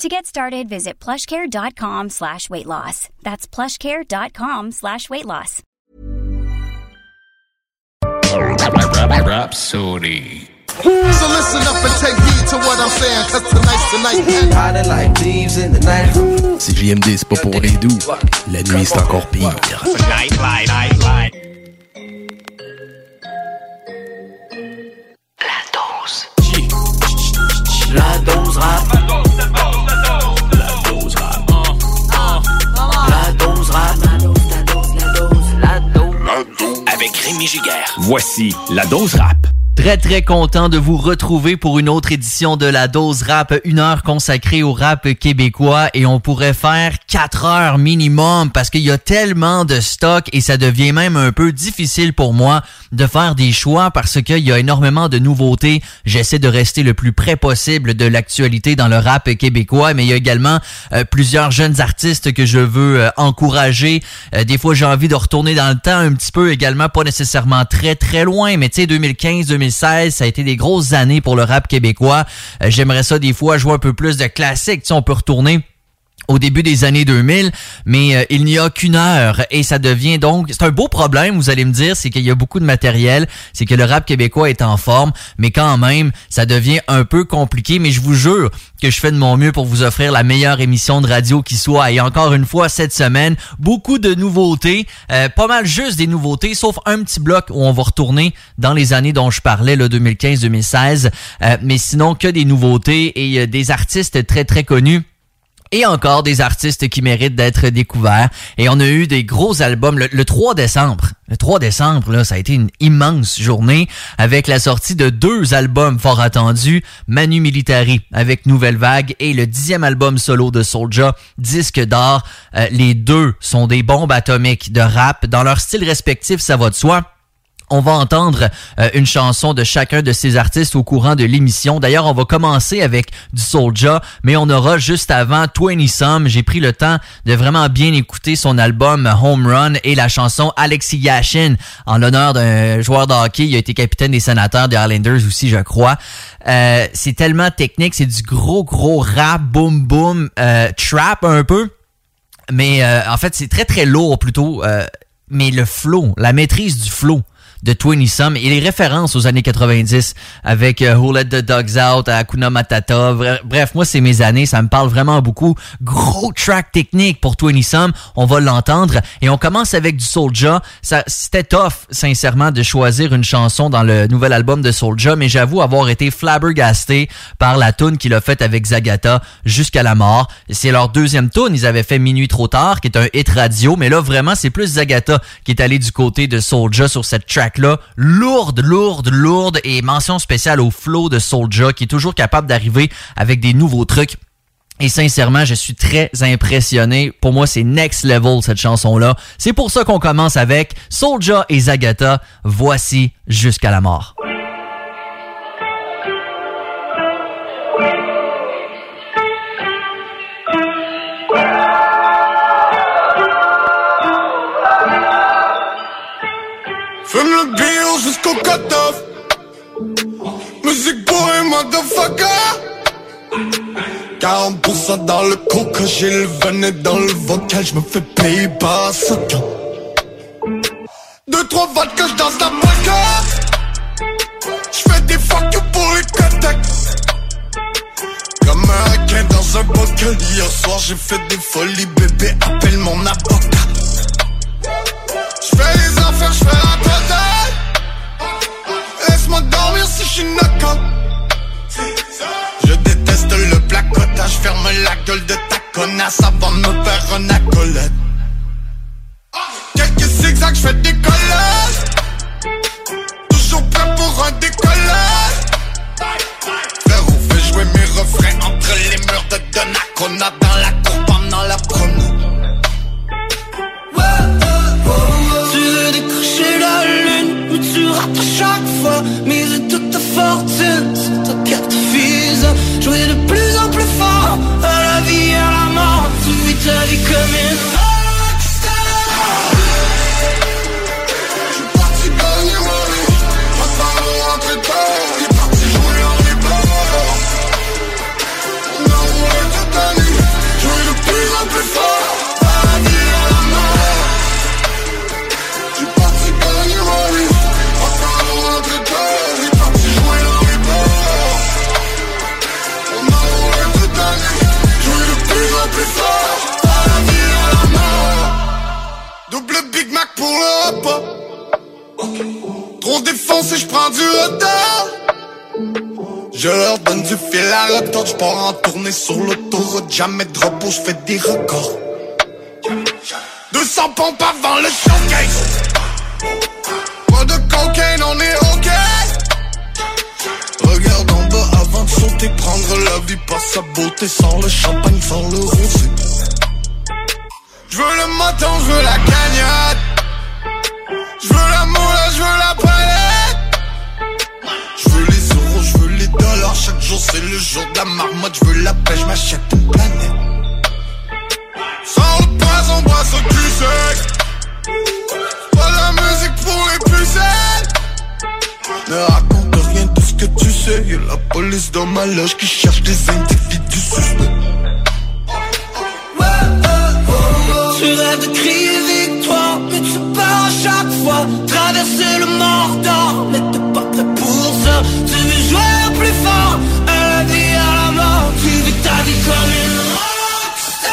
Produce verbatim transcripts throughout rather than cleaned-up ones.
To get started, visit plushcare.com slash weight loss. That's plushcare.com slash weight loss. Rhapsody. So listen up and take heed to what I'm saying, cause tonight's the night. Hiding like thieves in the night. C'est J M D, c'est pas pour les doux. La nuit, c'est encore pire. Night, light, night, light. La dose. La dose rap. Rémi Giguère. Voici La Dose Rap. Très, très content de vous retrouver pour une autre édition de La Dose Rap, une heure consacrée au rap québécois, et on pourrait faire quatre heures minimum parce qu'il y a tellement de stock et ça devient même un peu difficile pour moi de faire des choix parce qu'il y a énormément de nouveautés. J'essaie de rester le plus près possible de l'actualité dans le rap québécois, mais il y a également euh, plusieurs jeunes artistes que je veux euh, encourager. Euh, des fois, j'ai envie de retourner dans le temps un petit peu également, pas nécessairement très, très loin, mais tu sais, deux mille quinze, deux mille seize, ça a été des grosses années pour le rap québécois. Euh, j'aimerais ça des fois jouer un peu plus de classique. Tu sais, on peut retourner au début des années deux mille, mais euh, il n'y a qu'une heure et ça devient donc... C'est un beau problème, vous allez me dire, c'est qu'il y a beaucoup de matériel, c'est que le rap québécois est en forme, mais quand même, ça devient un peu compliqué. Mais je vous jure que je fais de mon mieux pour vous offrir la meilleure émission de radio qui soit. Et encore une fois, cette semaine, beaucoup de nouveautés, euh, pas mal juste des nouveautés, sauf un petit bloc où on va retourner dans les années dont je parlais, là, deux mille quinze, deux mille seize, euh, mais sinon que des nouveautés et euh, des artistes très, très connus. Et encore des artistes qui méritent d'être découverts. Et on a eu des gros albums. Le, le trois décembre, le trois décembre, là, ça a été une immense journée avec la sortie de deux albums fort attendus. Manu Militari avec Nouvelle Vague et le dixième album solo de Soulja, Disque d'Or. Euh, les deux sont des bombes atomiques de rap. Dans leur style respectif, ça va de soi. On va entendre euh, une chanson de chacun de ces artistes au courant de l'émission. D'ailleurs, on va commencer avec du Soulja, mais on aura juste avant Twenny Sum. J'ai pris le temps de vraiment bien écouter son album Home Run et la chanson Alexei Yashin en l'honneur d'un joueur de hockey. Il a été capitaine des Sénateurs des Highlanders aussi, je crois. Euh, c'est tellement technique, c'est du gros, gros rap, boom, boom, euh, trap un peu. Mais euh, en fait, c'est très, très lourd plutôt. Euh, mais le flow, la maîtrise du flow de Twenny Sum et les références aux années quatre-vingt-dix avec euh, Who Let the Dogs Out, Hakuna Matata. Bref, moi, c'est mes années, ça me parle vraiment beaucoup. Gros track technique pour Twenny Sum, on va l'entendre. Et on commence avec du Soulja. Ça, c'était tough, sincèrement, de choisir une chanson dans le nouvel album de Soulja, mais j'avoue avoir été flabbergasté par la toune qu'il a faite avec Zagata, Jusqu'à la mort. C'est leur deuxième toune, ils avaient fait Minuit trop tard, qui est un hit radio, mais là, vraiment, c'est plus Zagata qui est allé du côté de Soulja sur cette track là, lourde, lourde, lourde, et mention spéciale au flow de Soulja qui est toujours capable d'arriver avec des nouveaux trucs. Et sincèrement, je suis très impressionné. Pour moi, c'est next level cette chanson-là. C'est pour ça qu'on commence avec Soulja et Zagata. Voici Jusqu'à la mort. Fume le bio jusqu'au cut-off. Musique bourrée, motherfucker. quarante pour cent dans le coca, j'ai le venin dans le vocal, j'me fais payer par cinq ans. Deux trois votes que j'danse la moika. J'fais des fuck you pour les contacts. Comme un requin dans un bocal. Hier soir j'ai fait des folies, bébé appelle mon avocat. J'fais les enfants je ferme la gueule de ta connasse avant de me faire une accolade. Quelques zigzags, je fais des collades. Toujours prêt pour un décollage. Faire ou fait jouer mes refrains entre les murs de Donacona dans la cour pendant la promenade. Tu veux décrocher la lune, mais tu rates à chaque fois. Miser toute ta fortune sur ta carte Visa. Jouer de plus en plus fort à la vie et à la mort. Tu vis ta vie comme une. Pour le repas, trop défoncé, j'prends du retard. Je leur donne du fil à retordre, j'pars en tournée sur l'autoroute, jamais de repos, j'fais des records. Deux cents pompes avant le showcase. Pas de cocaine, on est ok. Regarde en bas avant de sauter, prendre la vie par sa beauté, sans le champagne, sans le rosé. J'veux le montant, j'veux la cagnotte. J'veux l'amour, là j'veux la palette. J'veux les euros, j'veux les dollars. Chaque jour c'est le jour de la marmotte. J'veux la paix, j'm'achète une planète. Sans le poison, on brasse au cul sec. Pas la musique pour les pucelles. Ne raconte rien de ce que tu sais. Y'a la police dans ma loge qui cherche des individus suspects. Tu rêves de crier victoire, mais tu pars à chaque fois. Traverser le mordant, mais t'es pas prêt pour ça. Tu veux jouer au plus fort, à la vie, à la mort. Tu vis ta vie comme une rockstar.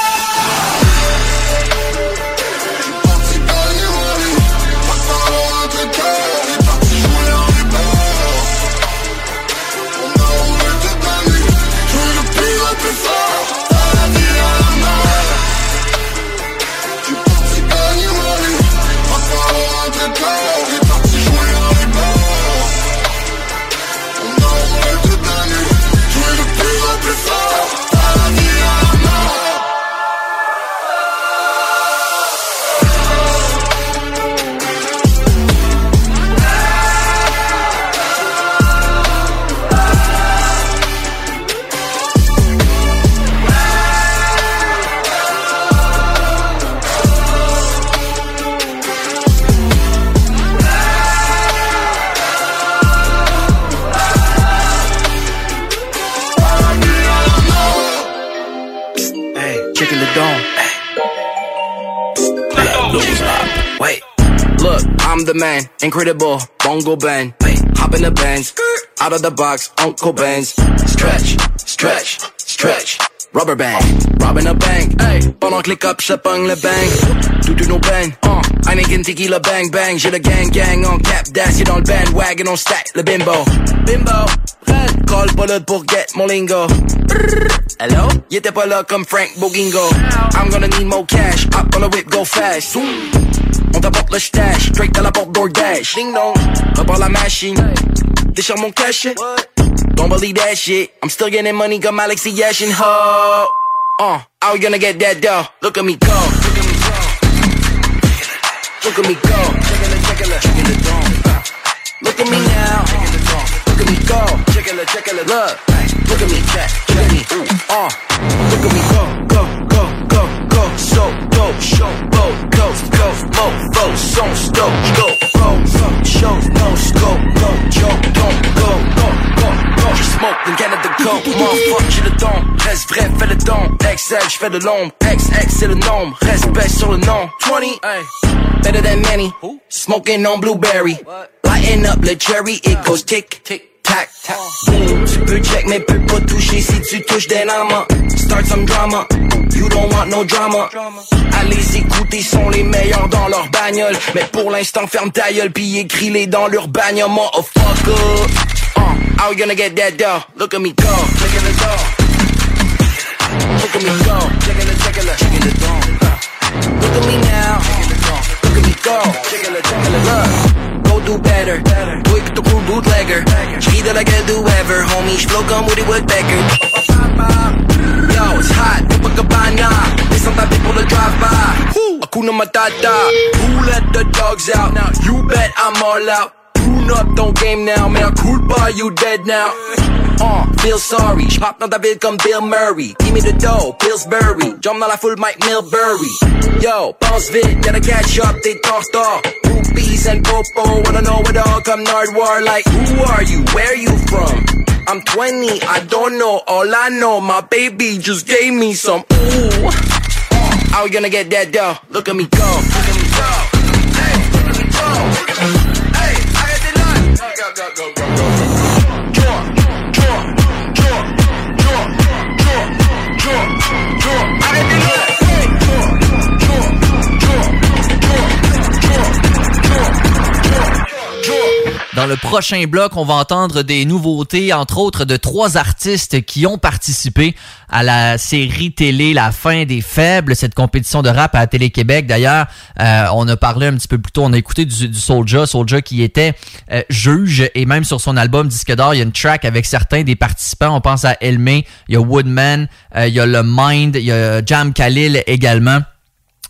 The man, incredible, bongo band. Hop in the Benz, out of the box, Uncle Benz. Stretch, stretch, stretch, rubber band, robbing a bank. Hey, pendant que les cops se pognent le bang, tout de nos peines. Heineken, tequila, bang bang, j'ai le gang gang en cap d'acier dans le bandwagon, on stack le bimbo, bimbo. Red call bullet pour get mon lingo. Hello, il était pas là comme Frank Bogingo. I'm gonna need more cash, hop on the whip, go fast. On t'apporte le stash, straight à la porte DoorDash. Ding dong, repars la machine. Déchire mon cachet. Don't believe that shit. I'm still getting money comme Alexei Yashin, ho. Uh, how we gonna get that dough? Look at me go. Look at me go. Look at me now. Look at me go. Look, look at me check. Look at me, uh, look at me go, go, go, go, go. So dope, show dope. Go, mofo, son, scope, go, go, go, show, no scope, go, joke, don't go, go, go, go. Je smoke une canne de coke, motherfuck, j'ai le don, reste vrai, fais le don, X L, je fais de l'ombre, X X c'est le nombre, respect sur le nom, twenty, better than many, smoking on blueberry, lighten up le cherry, it goes tick, tick. Tac, tac. Tu peux check mais peux pas toucher si tu touches des lamas. Start some drama, you don't want no drama. Allez écouter, sont les meilleurs dans leur bagnole. Mais pour l'instant ferme ta gueule pis écris-les dans leur bagnole. Motherfucker, uh, how you gonna get that dough? Look at me go, look at the door. Look at me go, checking the checking the checking the dome. Look at me now, look at me go, checking the checking the love. Go do better, quick the cool bootlegger. She that I can do ever, homie. Blow come with it with Becker. Yo, it's hot, up a cabana. There's some type people to drive by. Hakuna Matata. Who let the dogs out? Now you bet I'm all out. Up, don't game now, man. Culpa, you dead now. Uh, feel sorry. Pop dans ta ville comme Bill Murray. Give me the dough, Pillsbury. Jump dans la foule, Mike Milbury. Yo, pense vite, gotta catch up, they talk tall. Groupies and popo, wanna know it all. Come Nardwar, like, who are you? Where you from? I'm twenty, I don't know. All I know, my baby just gave me some. Ooh, how you gonna get that dough? Look at me go. Look at me go. Hey, look at me go. Look at me go. Go, go, go, go, go. Draw, draw, draw, draw, draw, draw, draw. I can do that. Hey, draw, draw, draw, draw, draw, draw, draw. Dans le prochain bloc, on va entendre des nouveautés, entre autres de trois artistes qui ont participé à la série télé La Fin des Faibles, cette compétition de rap à Télé-Québec. D'ailleurs, euh, on a parlé un petit peu plus tôt, on a écouté du, du Soulja, Soulja qui était euh, juge, et même sur son album Disque d'Or, il y a une track avec certains des participants. On pense à Elmay, il y a Woodman, euh, il y a Le Mind, il y a Jam Khalil également.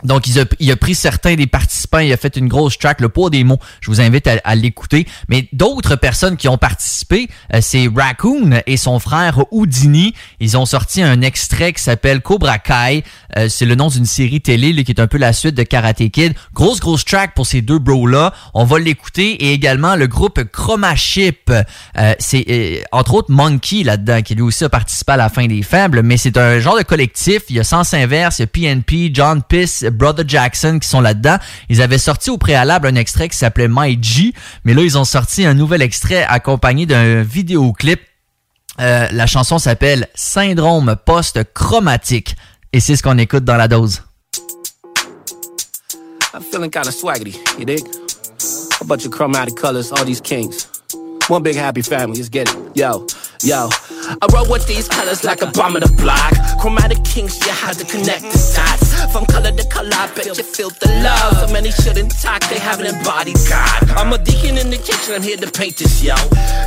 Donc, il a, il a pris certains des participants, il a fait une grosse track, le poids des mots. Je vous invite à, à l'écouter. Mais d'autres personnes qui ont participé, c'est Raccoon et son frère Houdini. Ils ont sorti un extrait qui s'appelle Cobra Kai. C'est le nom d'une série télé là, qui est un peu la suite de Karate Kid. Grosse, grosse track pour ces deux bros-là. On va l'écouter. Et également, le groupe Chroma Chip. Euh, c'est euh, entre autres Monkey là-dedans, qui lui aussi a participé à La Fin des Faibles. Mais c'est un genre de collectif. Il y a Sens Inverse, il y a P N P, John Piss, Brother Jackson qui sont là-dedans. Ils avaient sorti au préalable un extrait qui s'appelait My G, mais là, ils ont sorti un nouvel extrait accompagné d'un vidéoclip. Euh, la chanson s'appelle « Syndrome post-chromatique » et c'est ce qu'on écoute dans La Dose. I'm feeling kind of swaggy, you dig? A bunch of chromatic colors, all these kings. One big happy family, let's get it. Yo, yo. I roll with these colors like a bomb in a block. Chromatic kings, yeah, how to connect the dots. From color to color, I bet you feel the love. So many shouldn't talk, they haven't embodied God. I'm a deacon in the kitchen, I'm here to paint this, yo.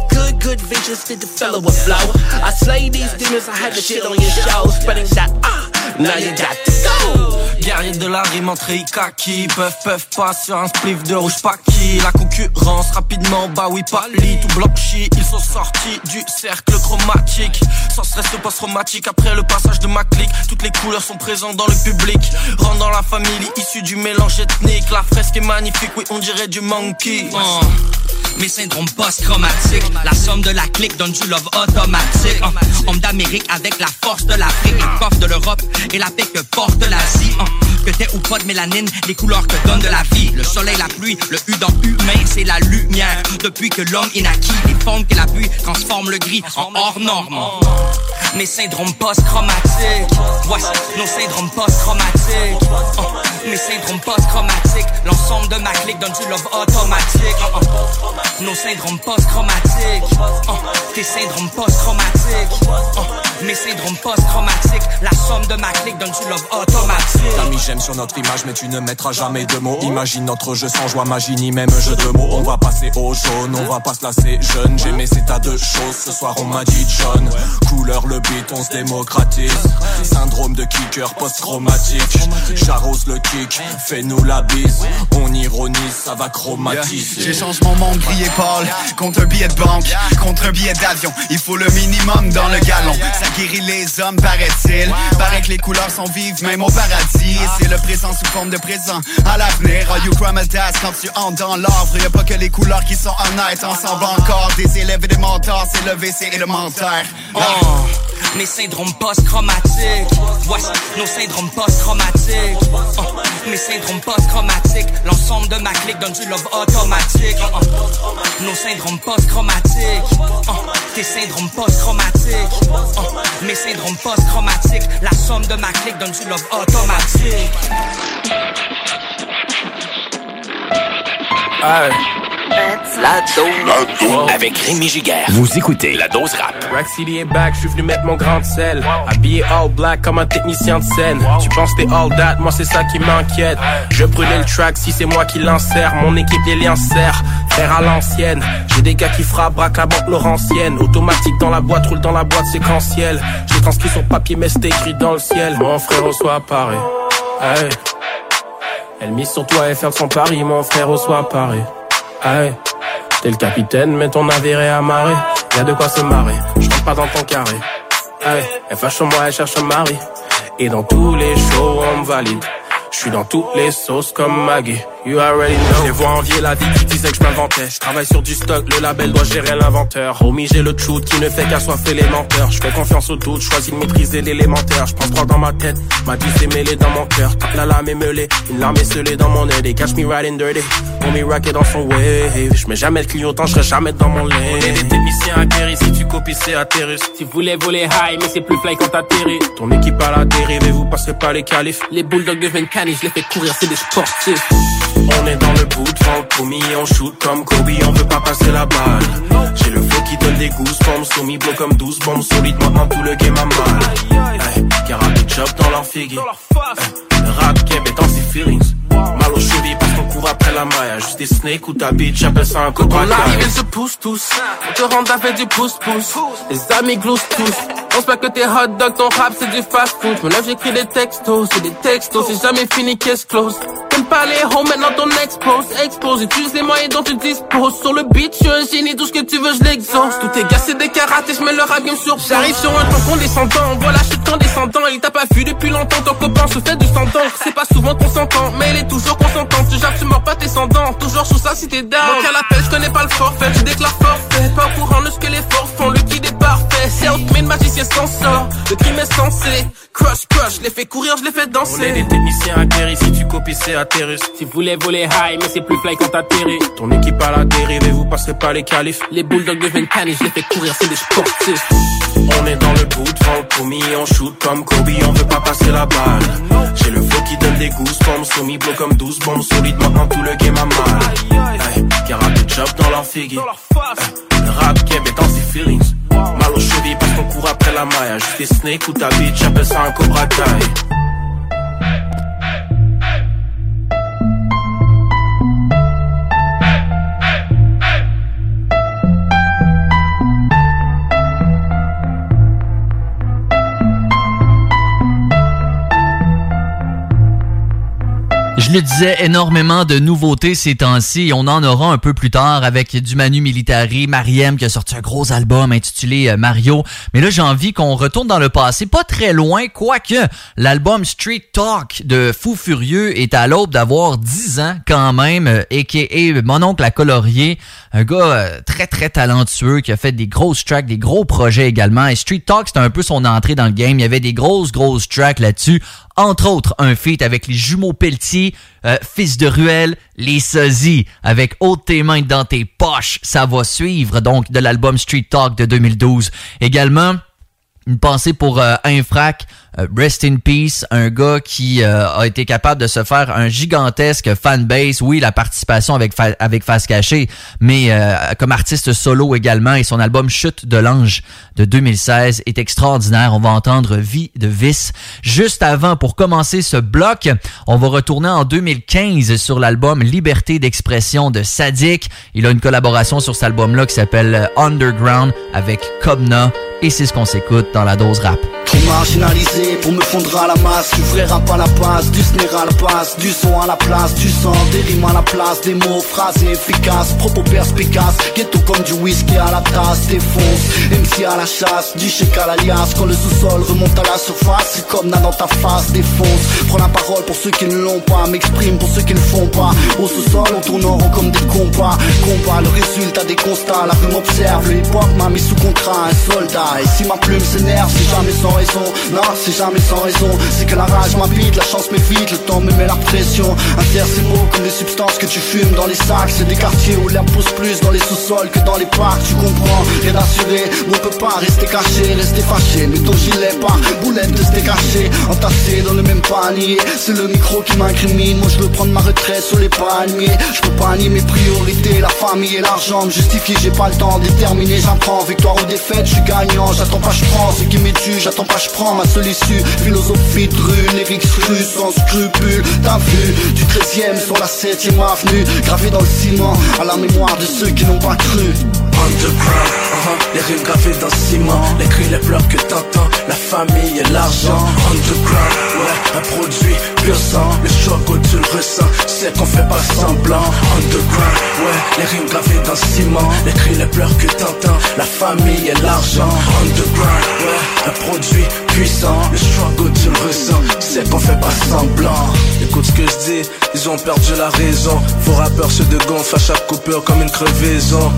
Good, good visions did the fellow a flow. I slay these demons, I had the shit on your show. Spreading that, ah, uh, now you got the soul. Guerrier de la rime entre Ikaki. Peuf, peuf, pas sur un spliff de rouge paqui. La concurrence rapidement, bah oui, pâlit. Tout blanchi, ils sont sortis du cercle chromatique. Sans stress le post-traumatique après le passage de ma clique. Toutes les couleurs sont présentes dans le public. Rentre dans la famille issue du mélange ethnique. La fresque est magnifique, oui on dirait du Monkey. oh. Mes syndromes post-chromatiques. La somme de la clique donne du love automatique. oh. Homme d'Amérique avec la force de l'Afrique. Le coffre de l'Europe et la paix que porte l'Asie. oh. Que t'es ou pas de mélanine, les couleurs que donne de la vie. Le soleil, la pluie, le U dans humain, c'est la lumière. Depuis que l'homme est naquit, les formes que la pluie transforme le gris en hors-norme. Mes syndromes post-chromatiques, voici nos syndromes post-chromatiques. oh. Mes syndromes post-chromatiques, l'ensemble de ma clique donne du love automatique. oh. Oh. Nos syndromes post-chromatiques, oh. Tes syndromes post-chromatiques. oh. Mes syndromes post-chromatiques, la somme de ma clique donne du love automatique. Sur notre image mais tu ne mettras jamais de mots. Imagine notre jeu sans joie, magie ni même jeu de mots. On va passer au jaune, on va pas se lasser jeune. J'ai mes états de choses, ce soir on m'a dit John. Couleur le beat, on se démocratise. Syndrome de kicker post-chromatique. J'arrose le kick, fais-nous la bise. On ironise, ça va chromatiser. yeah. J'échange mon monde gris et pâle contre un billet de banque, contre un billet d'avion. Il faut le minimum dans le gallon. Ça guérit les hommes paraît-il. Paraît que les couleurs sont vives même au paradis. C'est le présent sous forme de présent à l'avenir. Are you chromadas quand tu entres dans l'œuvre? Y'a pas que les couleurs qui sont honnêtes. Ensemble encore des élèves et des mentors. C'est le V C élémentaire. oh. Mes syndromes post-chromatiques, voici nos syndromes post-chromatiques. oh. Mes syndromes post-chromatiques, l'ensemble de ma clique donne du love automatique. oh. Oh. Nos syndromes post-chromatiques, oh. Tes syndromes post-chromatiques. oh. Mes syndromes post-chromatiques, la somme de ma clique donne du love automatique. Aye. La Dose avec Rémi Giguère. Vous écoutez La Dose Rap. Rack City est back, je suis venu mettre mon grand sel. Habillé all black comme un technicien de scène. Tu penses t'es all that, moi c'est ça qui m'inquiète. Je brûlais le track, si c'est moi qui l'insère, mon équipe les liens serre. Faire à l'ancienne, j'ai des gars qui frappent, braque la banque laurentienne. Automatique dans la boîte, roule dans la boîte séquentielle. J'ai transcrit sur papier mais c'est écrit dans le ciel. Mon frérot soit paré, hey. Elle mise sur toi et faire son pari. Mon frérot soit paré, hey. T'es le capitaine, mais ton navire est amarré. Y'a de quoi se marrer, je rentre pas dans ton carré. Hey, elle fâche sur moi, elle cherche un mari. Et dans tous les shows, on me valide. Je suis dans toutes les sauces comme Maggie. You already know. Je les vois envier la vie qui disait que je m'inventais. Je travaille sur du stock, le label doit gérer l'inventeur. Homie, j'ai le truth qui ne fait qu'assoiffer les menteurs. Je fais confiance au doute, je choisis de maîtriser l'élémentaire. Je prends trois dans ma tête, ma vie c'est mêlée dans mon cœur. Tape la lame est meulée, une larme est scellée dans mon nez. They catch me right in dirty, homie rack est dans son wave. Je mets jamais le clignotant, je serai jamais dans mon lane. On est des techniciens acquéris, si tu copies c'est atterris. Si vous voulez voler high, mais c'est plus fly quand t'atterris. Ton équipe à la dérive et vous passez pas les qualifs. Les bulldogs deviennent canis, je les fais courir, c'est des sportifs. On est dans le bout de vent, promis, on shoot comme Kobe, on veut pas passer la balle. J'ai le flow qui donne des gousses, bombe soumis, bloc comme douze bombes solides, maintenant tout le game à mal. Hey, carabit chop dans leur figure. Hey, le rap Québec dans ses feelings. Mal aux chevilles parce qu'on court après la maille. Juste des snakes ou ta bitch, j'appelle ça un Cobra Kai. Quand on arrive, ils se poussent tous. On te rend avec du pouce-pouce. Les amis gloussent tous. Pense pas que t'es hot dog, ton rap c'est du fast food. Mon œuvre j'écris des textos, c'est des textos. C'est jamais fini, case close. T'aimes pas les homes, maintenant ton expose, expose. Utilise les moyens dont tu disposes. Sur le beat, je suis un génie, tout ce que tu veux, je l'exauce. Tout est gassé des karatés, je mets le rap game sur. J'arrive sur un ton condescendant, voilà je suis condescendant. Il t'a pas vu depuis longtemps, ton copain se fait du sang. C'est pas souvent qu'on s'entend, mais il est toujours consentante. Tu jappes, tu mords pas tes sandans, toujours sous ça si t'es down. Manque à l'appel, je connais pas le forfait, tu déclares forfait. Pas au courant de ce que les forts font, le kid est parfait. C'est outman, magicien. S'en sort, le crime est censé. Crush, crush, je les fais courir, je les fais danser. On est des techniciens acquéris, si tu copies c'est atterris. Si vous voulez voler high, mais c'est plus fly quand t'atterris. Ton équipe à la dérive et vous passerez pas les qualifs. Les bulldogs deviennent canis, je les fais courir, c'est des sportifs. On est dans le bout de vent, promis, on shoot comme Kobe, on veut pas passer la balle. J'ai le flow qui donne des gousses, bombe soumis, bloc comme douze bombes solides, maintenant tout le game à mal. Hey, carabit chop dans leur figure. Hey, le rap Québec dans ses feelings. Mal aux chevilles parce qu'on court après la maille. Juste des snakes ou ta bitch, j'appelle ça un Cobra Kai. Je le disais, énormément de nouveautés ces temps-ci. On en aura un peu plus tard avec du Manu Militari, Mariem qui a sorti un gros album intitulé Mario. Mais là, j'ai envie qu'on retourne dans le passé, pas très loin, quoique l'album Street Talk de Fou Furieux est à l'aube d'avoir dix ans quand même, a k a. Mon oncle à colorier, un gars très très talentueux qui a fait des grosses tracks, des gros projets également. Et Street Talk, c'était un peu son entrée dans le game. Il y avait des grosses grosses tracks là-dessus. Entre autres, un feat avec les jumeaux Pelletier, euh, Fils de Ruelle, les sosies, avec Ôte tes mains dans tes poches. Ça va suivre, donc, de l'album Street Talk de deux mille douze. Également, une pensée pour euh, Infrac, euh, Rest in Peace, un gars qui euh, a été capable de se faire un gigantesque fanbase. Oui, la participation avec fa- avec Face Cachée, mais euh, comme artiste solo également. Et son album Chute de l'Ange de deux mille seize est extraordinaire. On va entendre Vie de Vice. Juste avant, pour commencer ce bloc, on va retourner en deux mille quinze sur l'album Liberté d'expression de Sadik. Il a une collaboration sur cet album-là qui s'appelle Underground avec Kobna. Et c'est ce qu'on s'écoute dans la dose rap. Marginalisé pour me fondre à la masse. Du vrai rap à la passe, du snare à la passe. Du son à la place, du sang, des rimes à la place. Des mots, phrases efficaces, propos perspicaces. Ghetto comme du whisky à la tasse. Défonce, M C à la chasse. Du chèque à l'alias, quand le sous-sol remonte à la surface. C'est comme là dans ta face, défonce. Prends la parole pour ceux qui ne l'ont pas. M'exprime pour ceux qui ne font pas. Au sous-sol, on tourne en rond comme des compas. Combat, le résultat des constats. La rue m'observe, le hip-hop m'a mis sous contrat. Un soldat. Et si ma plume s'énerve, c'est jamais sans raison. Non, c'est jamais sans raison. C'est que la rage m'habite, la chance m'évite. Le temps me met la pression. Inter ces mots comme des substances que tu fumes dans les sacs. C'est des quartiers où l'herbe pousse plus dans les sous-sols que dans les parcs. Tu comprends, rien d'assuré. On peut pas rester caché, rester fâché. Mais ton gilet par boulette de se décacher. Entassé dans le même panier. C'est le micro qui m'incrimine. Moi je veux prendre ma retraite sur les paniers. Je peux pas nier mes priorités. La famille et l'argent me justifier, j'ai pas le temps, déterminé j'apprends, victoire ou défaite, je suis gagnant, j'attends pas je prends, ceux qui m'étuent, j'attends pas je prends, ma seule issue, philosophie de rue, lyrics cru, sans scrupule, t'as vu, du treizième sur la septième avenue, gravé dans le ciment, à la mémoire de ceux qui n'ont pas cru. Underground, uh-huh. Les rimes gravées dans le ciment, les cris, les pleurs que t'entends, la famille et l'argent. Underground, ouais, un produit pur sang, le choc où tu le ressens, c'est qu'on fait pas semblant. Underground, ouais, les rimes gravées dans le ciment, les cris, les pleurs que t'entends, la famille et l'argent. Underground, ouais, un produit puissant, le choc où tu le ressens, c'est qu'on fait pas semblant. Écoute ce que je dis, ils ont perdu la raison, vos rappeurs se dégonflent à chaque coupure comme une crevaison.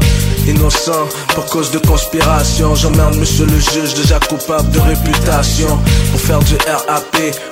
Innocent, pour cause de conspiration, j'emmerde monsieur le juge, déjà coupable de réputation. Pour faire du rap,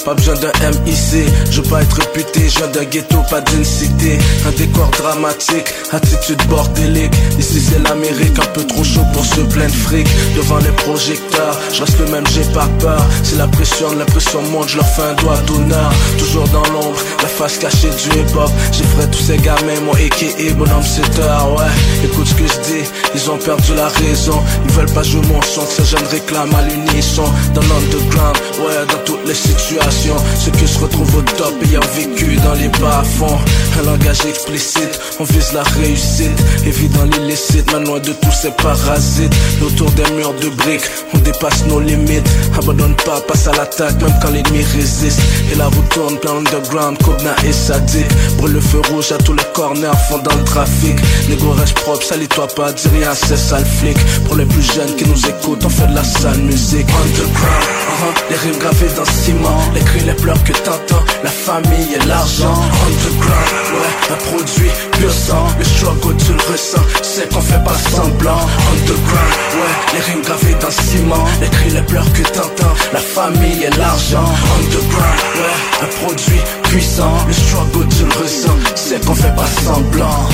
pas besoin d'un M I C, je veux pas être réputé, je viens d'un ghetto, pas d'une cité. Un décor dramatique, attitude bordélique, ici c'est l'Amérique, un peu trop chaud pour se plaindre fric. Devant les projecteurs, je reste le même, j'ai pas peur, c'est la pression, la pression monte, je leur fais un doigt d'honneur. Toujours dans l'ombre, la face cachée du hip-hop, j'effraie tous ces gamins, mon A K A, bonhomme c'est heure, ouais, écoute ce que je dis. Ils ont perdu la raison, ils veulent pas jouer mon son, ces jeunes réclament à l'unisson. Dans l'underground, ouais, dans toutes les situations, ceux qui se retrouvent au top ayant vécu dans les bas-fonds. Un langage explicite, on vise la réussite, évite dans l'illicite, mais loin de tous ces parasites. Autour des murs de briques, on dépasse nos limites, abandonne pas, passe à l'attaque, même quand l'ennemi résiste. Et la route tourne plein underground, Kobna et sadique, brûle le feu rouge à tous les corners, fond dans le trafic. Négo reste propre, salis-toi pas, dis rien, c'est sale flic. Pour les plus jeunes qui nous écoutent, on fait de la sale musique. Underground, uh-huh. Les rimes gravées dans le ciment, les cris, les pleurs que t'entends, la famille et l'argent. Underground, ouais, un produit pur sang, le struggle tu le ressens, c'est qu'on fait pas semblant. Underground, ouais, les rimes gravées dans le ciment, les cris, les pleurs que t'entends, la famille et l'argent. Underground, ouais, un produit puissant, le struggle tu le ressens, c'est qu'on fait pas semblant.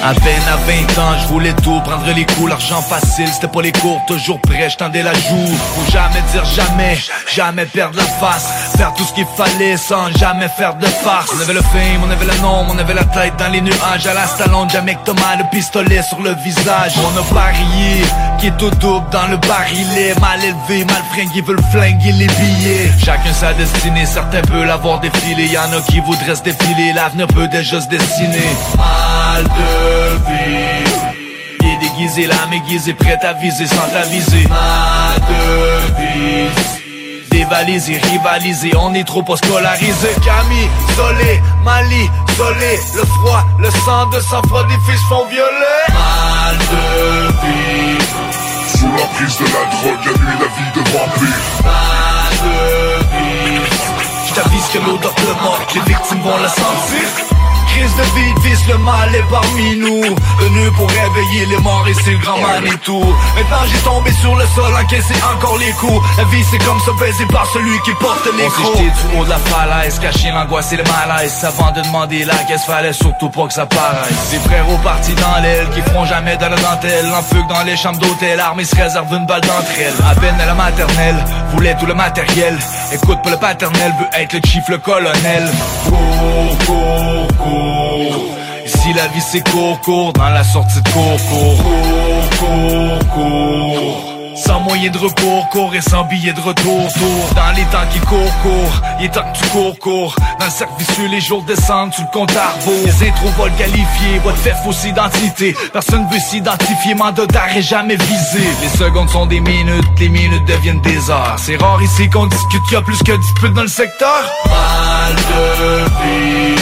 À peine à vingt ans, je voulais tout, prendre les coups, l'argent facile, c'était pas les cours, toujours prêt, je tendais la joue. Faut jamais dire jamais, jamais perdre la face, faire tout ce qu'il fallait sans jamais faire de farce. On avait le fame, on avait le nom, on avait la tête dans les nuages, à la salon, Jamaic Thomas, le pistolet sur le visage. On a parié, qui est au double dans le barillet, mal élevé, mal fringué, veulent flinguer les billets. Chacun sa destinée, certains veulent avoir défilé, y'en a qui voudraient se défiler, l'avenir peut déjà se dessiner. Mal de vivre. Il est déguisé, l'âme aiguisée, prête à viser sans t'aviser. Ma devise, dévalisé, rivalisé, on est trop pas scolarisé. Camille, Solé, Mali, Solé, le froid, le sang de sang-froid des fils font violer. Ma devise, sous l'emprise de la drogue, la nuit, la vie devant lui. Ma devise, j't'avise que l'odeur te manque, les victimes vont la sentir. Crise de vie, vise le mal est parmi nous. Venu pour réveiller les morts et c'est le grand Manitou. Maintenant j'ai tombé sur le sol, encaissé encore les coups. La vie c'est comme se baiser par celui qui porte les crocs. On s'est jeté du haut de la falaise, caché l'angoisse et le malaise, avant de demander la caisse, fallait surtout pas que ça paraisse. Des frérots partis dans l'aile, qui feront jamais dans la dentelle, en fugue dans les chambres d'hôtel, armée se réserve une balle d'entre elles. À peine à la maternelle, voulait tout le matériel, écoute pour le paternel, veut être le chief, le colonel. Cours, cours, cours. Ici la vie c'est court, court, dans la sortie de cours, court, court, court, court. Sans moyen de recours, court et sans billet de retour, tour. Dans les temps qui courent, court, il est temps que tu cours, court. Dans le cercle vicieux, les jours descendent, tu le comptes à rebours. Les intros veulent qualifier, votre fait fausse identité. Personne veut s'identifier, mandat d'arrêt jamais visé. Les secondes sont des minutes, les minutes deviennent des heures. C'est rare ici qu'on discute, qu'il y a plus que dispute dans le secteur. Mal de vie,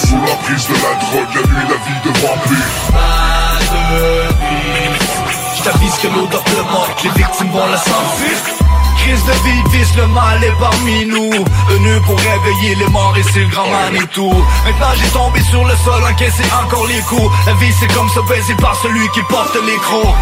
sous l'emprise de la drogue, la nuit, la vie devant lui. Pas de vie, j't'avise que l'odeur te manque, les victimes vont la sentir. Crise de vie, vise le mal est parmi nous. Venu pour réveiller les morts et c'est le grand Manitou. Maintenant j'ai tombé sur le sol, encaissé encore les coups. La vie c'est comme se baiser par celui qui porte les crocs.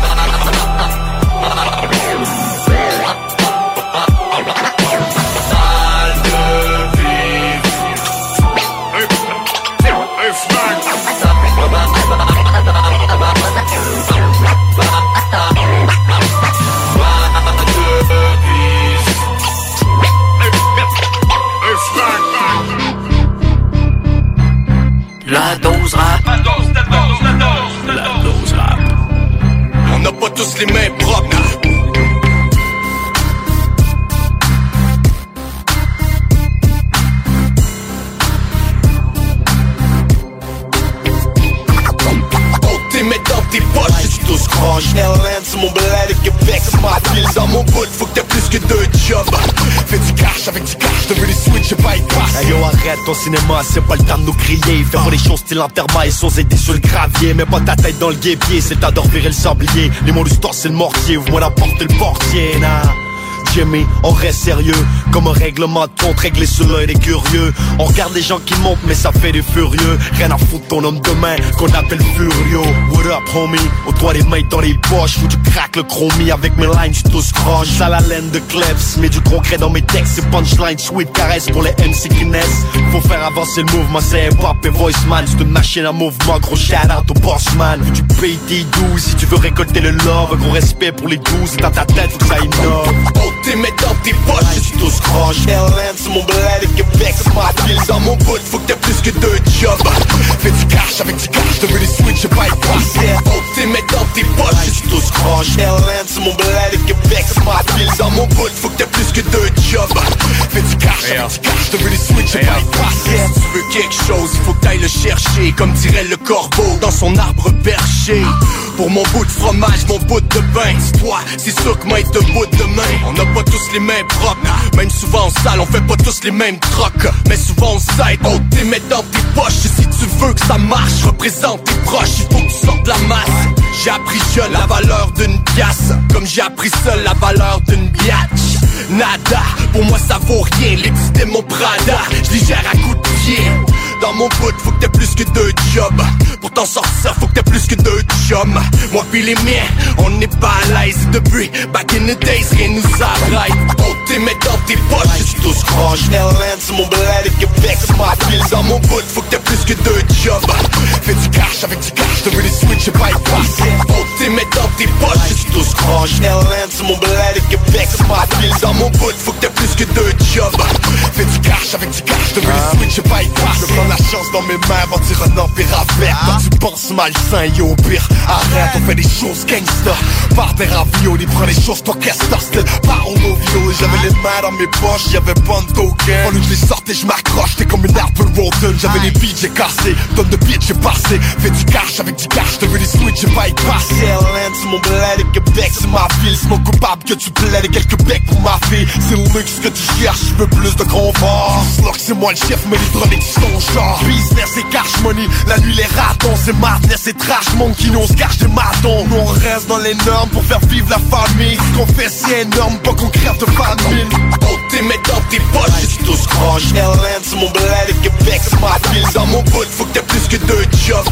Fais du cash avec du cash, je veux les switch et bypass. Hey yo, arrête ton cinéma, c'est pas le temps de nous crier. Fais voir les choses style l'entermail, sans aider sur le gravier. Mets pas ta tête dans le guépier, c'est le temps de revirer le sablier. Les mots du store, c'est le mortier, ouvre-moi la porte et le portier, nah. Jimmy, on reste sérieux, comme un règlement de compte réglé sur l'un des curieux. On regarde les gens qui montent mais ça fait des furieux. Rien à foutre ton homme de main qu'on appelle Furio. What up homie, au doigt les mains dans les poches. Fous du crack le chromie avec mes lines tu tous croches. À la laine de Klebs, mets du concret dans mes textes. C'est punchline, sweet caresse pour les M C qui naissent. Faut faire avancer le mouvement, c'est hip-hop et voiceman. C'est une machine à mouvement, gros shout-out au bossman. Tu payes tes douze si tu veux récolter le love. Un gros respect pour les douze, dans ta tête faut que ça innove. T'es mets dans tes poches, je suis tous croches. L N c'est mon bled et Québec c'est ma ville. Dans mon bout, faut que t'aies plus que deux jobs. Fais du cash avec du cash, devenu les switch et bypass. T'es mets dans tes poches, je suis tous croches. L N c'est mon bled et Québec c'est ma ville. Dans mon bout, faut que t'aies plus que deux jobs. Fais du cash avec du cash, devenu les switch et bypass. Si tu veux quelque chose, il faut que t'ailles le chercher. Comme dirait le corbeau dans son arbre perché. Pour mon bout de fromage, mon bout de pain. Dis-toi, c'est sûr que moi il te bout demain. On a pas tous les mêmes propres, même souvent en salle, on fait pas tous les mêmes trocs. Mais souvent on s'aide, on t'es met dans tes poches. Et si tu veux que ça marche, représente tes proches. Il faut que tu sortes de la masse. J'ai appris seul la valeur d'une pièce, comme j'ai appris seul la valeur d'une biatch. Nada, pour moi ça vaut rien, les petits démons Prada, je les gère à coups de pied. Dans mon bout, faut que t'aies plus que deux jobs. Pour t'en sortir, faut que t'aies plus que deux chums. Moi pis les miens, on n'est pas à l'aise. Depuis back in the days, rien nous arrête. On t'es met dans tes poches, je suis tous croches. L N c'est mon bled et Québec c'est ma ville. Dans mon bout, faut que t'aies plus que deux jobs. Fais du cash avec du cash, t'as vu les switch et bypass. On t'es met dans tes poches, je suis tous croches. L N c'est mon bled et Québec c'est ma ville. Dans mon bout, faut que t'aies plus que deux jobs. Fais du cash avec du cash, t'as vu les switch et bypass. La chance dans mes mains avant de tirer un empire à perdre. Quand tu penses malsain, yo, au pire, arrête, on fait des choses gangster. Par des raviolis, prends les choses, toi, castor, style, pas en ovio. J'avais les mains dans mes poches, y'avait pas de token. En une, je les sortais, je m'accroche, t'es comme une Apple Walton. J'avais les beats, j'ai cassé, tonne de beats, j'ai passé. Fais du cash avec du cash, t'as vu les switch, j'ai bypass. L N, c'est mon bled et Québec, c'est ma ville. C'est mon coupable que tu plaides et quelques becs pour ma fille. C'est le luxe que tu cherches, je veux plus de confort. Slug, c'est moi le chef, mais les drones sont. Business et cash money, la nuit les ratons. C'est madness et trash, monkey, nous on se cache des matons. Nous on reste dans les normes pour faire vivre la famille. Ce qu'on fait c'est énorme, pas qu'on crève de famine. On t'es met dans tes poches, je suis tous croches. L N c'est mon bled et Québec c'est ma ville. Dans mon bout, faut que t'aies plus que deux jobs.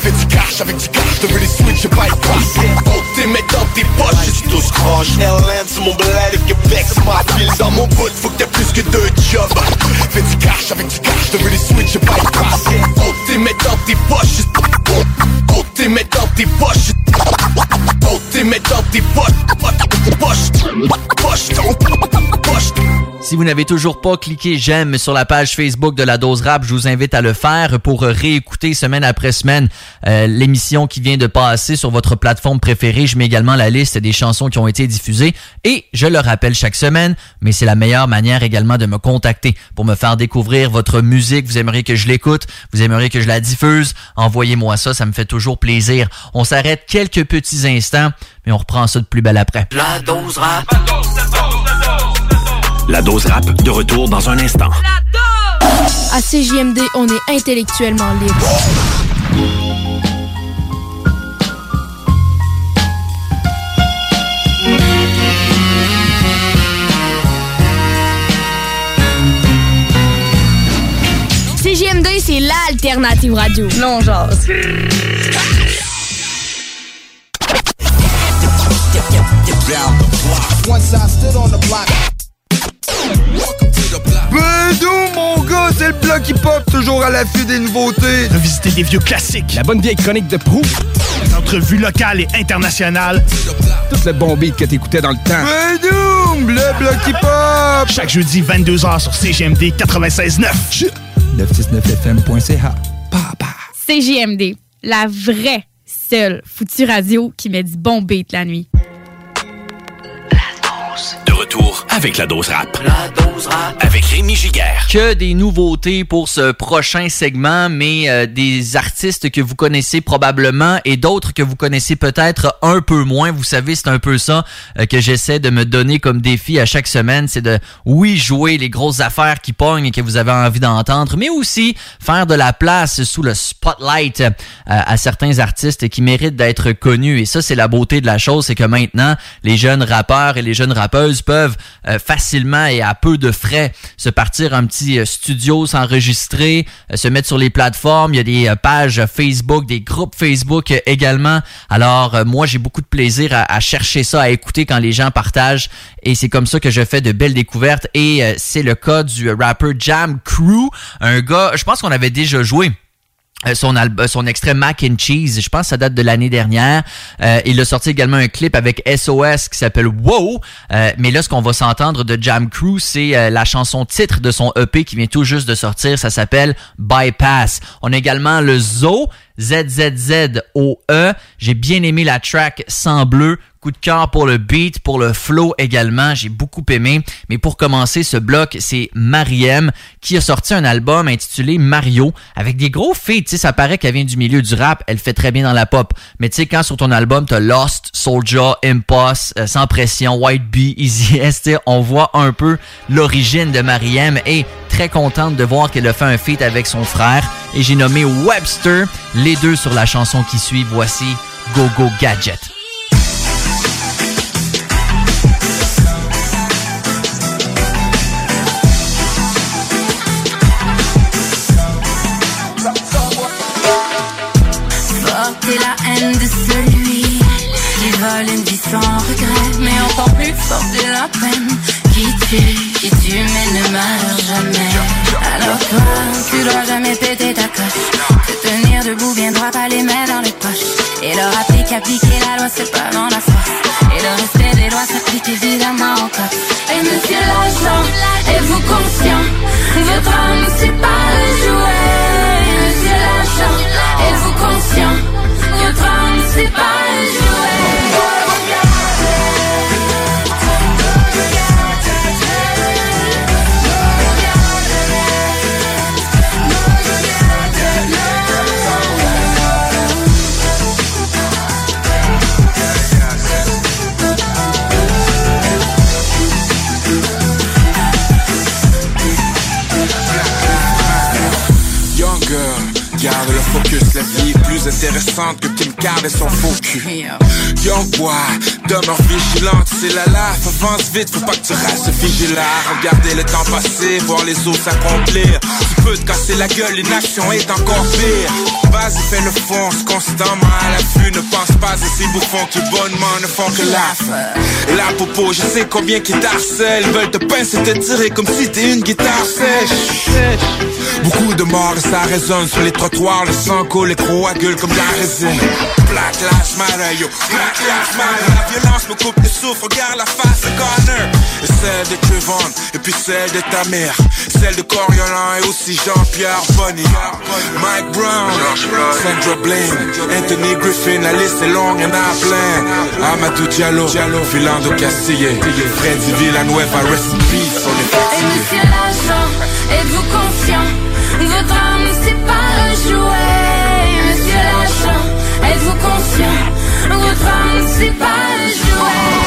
Fais du cash avec du cash, t'as vu les switch et bypass. On t'es met dans tes poches, je suis tous croches. L N c'est mon bled et Québec c'est ma ville. Dans mon bout, faut que t'aies plus que deux jobs. Fais du cash avec du cash, t'as vu les switch. On t'es met dans tes poches. On t'es met dans tes poches. On t'es met dans tes poches. Si vous n'avez toujours pas cliqué j'aime sur la page Facebook de La Dose Rap, je vous invite à le faire pour réécouter semaine après semaine euh, l'émission qui vient de passer sur votre plateforme préférée. Je mets également la liste des chansons qui ont été diffusées et je le rappelle chaque semaine, mais c'est la meilleure manière également de me contacter pour me faire découvrir votre musique. Vous aimeriez que je l'écoute, vous aimeriez que je la diffuse, envoyez-moi ça, ça me fait toujours plaisir. On s'arrête quelques petits instants, mais on reprend ça de plus belle après. La Dose Rap. La dose, la dose, la dose. La Dose Rap, de retour dans un instant. La dose! À C J M D, on est intellectuellement libre. C J M D, c'est l'alternative radio. Non, genre... Once I stood on the block. Bedou mon gars, c'est le bloc hip-hop, toujours à l'affût des nouveautés. On a visité des vieux classiques, la bonne vieille chronique de Prou, des entrevues locales et internationales, tout le bon beat que t'écoutais dans le temps. Bedou, le bloc hip-hop. Chaque jeudi vingt-deux heures sur C G M D quatre-vingt-seize neuf. Chut, neuf cent soixante-neuf F M point C H. Papa. C G M D, la vraie seule foutue radio qui met du bon beat la nuit. La dose. De retour à avec La Dose Rap. La Dose Rap. Avec Rémi Giguère. Que des nouveautés pour ce prochain segment, mais euh, des artistes que vous connaissez probablement et d'autres que vous connaissez peut-être un peu moins. Vous savez, c'est un peu ça euh, que j'essaie de me donner comme défi à chaque semaine. C'est de, oui, jouer les grosses affaires qui pognent et que vous avez envie d'entendre, mais aussi faire de la place sous le spotlight euh, à certains artistes qui méritent d'être connus. Et ça, c'est la beauté de la chose, c'est que maintenant, les jeunes rappeurs et les jeunes rappeuses peuvent euh, facilement et à peu de frais se partir un petit euh, studio, s'enregistrer, euh, se mettre sur les plateformes. Il y a des euh, pages Facebook, des groupes Facebook euh, également. Alors, euh, moi, j'ai beaucoup de plaisir à, à chercher ça, à écouter quand les gens partagent. Et c'est comme ça que je fais de belles découvertes. Et euh, c'est le cas du euh, rappeur Jam Kru, un gars, je pense qu'on avait déjà joué son album, son extrait Mac and Cheese, je pense que ça date de l'année dernière. Euh, il a sorti également un clip avec S O S qui s'appelle Wow. Euh, mais là, ce qu'on va s'entendre de Jam Kru, c'est euh, la chanson titre de son E P qui vient tout juste de sortir. Ça s'appelle Bypass. On a également le Zo, Z Z Z O E. J'ai bien aimé la track Sans Bleu. Coup de cœur pour le beat, pour le flow également. J'ai beaucoup aimé. Mais pour commencer ce bloc, c'est Mariem qui a sorti un album intitulé Mario avec des gros feats. Tu sais, ça paraît qu'elle vient du milieu du rap. Elle fait très bien dans la pop. Mais tu sais, quand sur ton album, t'as Lost, Soulja, Impost, euh, Sans Pression, White Bee, Easy S, on voit un peu l'origine de Mariem et très contente de voir qu'elle a fait un feat avec son frère. Et j'ai nommé Webster. Les deux sur la chanson qui suit. Voici Go Go Gadget. Une vie sans regret, mais encore plus forte de la peine qui tue, qui tue, mais ne meurt jamais. Alors toi, tu dois jamais péter ta coche, te tenir debout bien droit, pas les mains dans les poches. Et leur applique, appliquer la loi, c'est pas dans la force. Et le respect des lois s'applique évidemment encore. Et monsieur l'agent, êtes-vous conscient? Votre âme, c'est pas le jouet. Et monsieur l'agent, êtes-vous conscient? Votre âme, c'est pas le jouet. Garde le focus, la vie est plus intéressante que Kim Card et son faux cul. Young boy, demeure vigilante, c'est la laf, avance vite, faut pas que tu restes vigilant. Regarder le temps passer, voir les autres s'accomplir. Tu peux te casser la gueule, une action est encore pire. Vas-y, fais le fonce, constamment à l'affût. Ne pense pas à ces bouffons qui bonnement ne font que laf. Et là, popo, je sais combien qui t'harcèlent. Veulent te pincer, te tirer comme si t'es une guitare sèche. Beaucoup de morts, ça résonne sur les trottoirs. Le sang coule, les croagule comme de la résine. Black Lives Matter, yo, Black Lives Matter. La violence me coupe le souffle, regarde la face de Connor. Et celle de Trevon, et puis celle de ta mère. Celle de Coriolan et aussi Jean-Pierre Bonny, Mike Brown, Sandra Bling, Anthony Griffin. La liste est longue, y'en a plein. Amadou Diallo, Philando Castillé, Freddy Villanueva, rest in peace, on est fatigué. Et monsieur l'agent, êtes-vous confiant? Votre âme, c'est pas le jouet. Monsieur l'agent, êtes-vous conscient? Votre âme, c'est pas le jouet.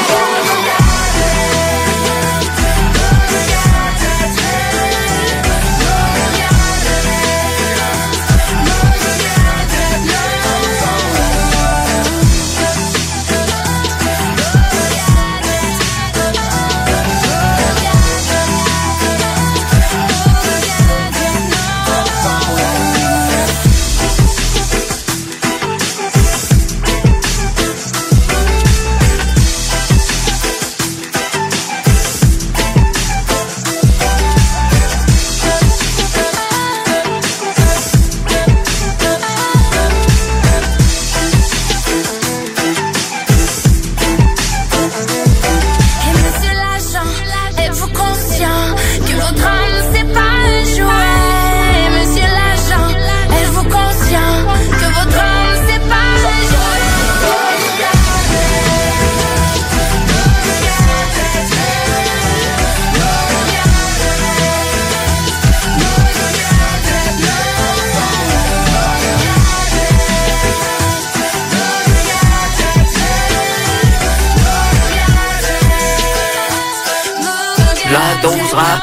dose rap.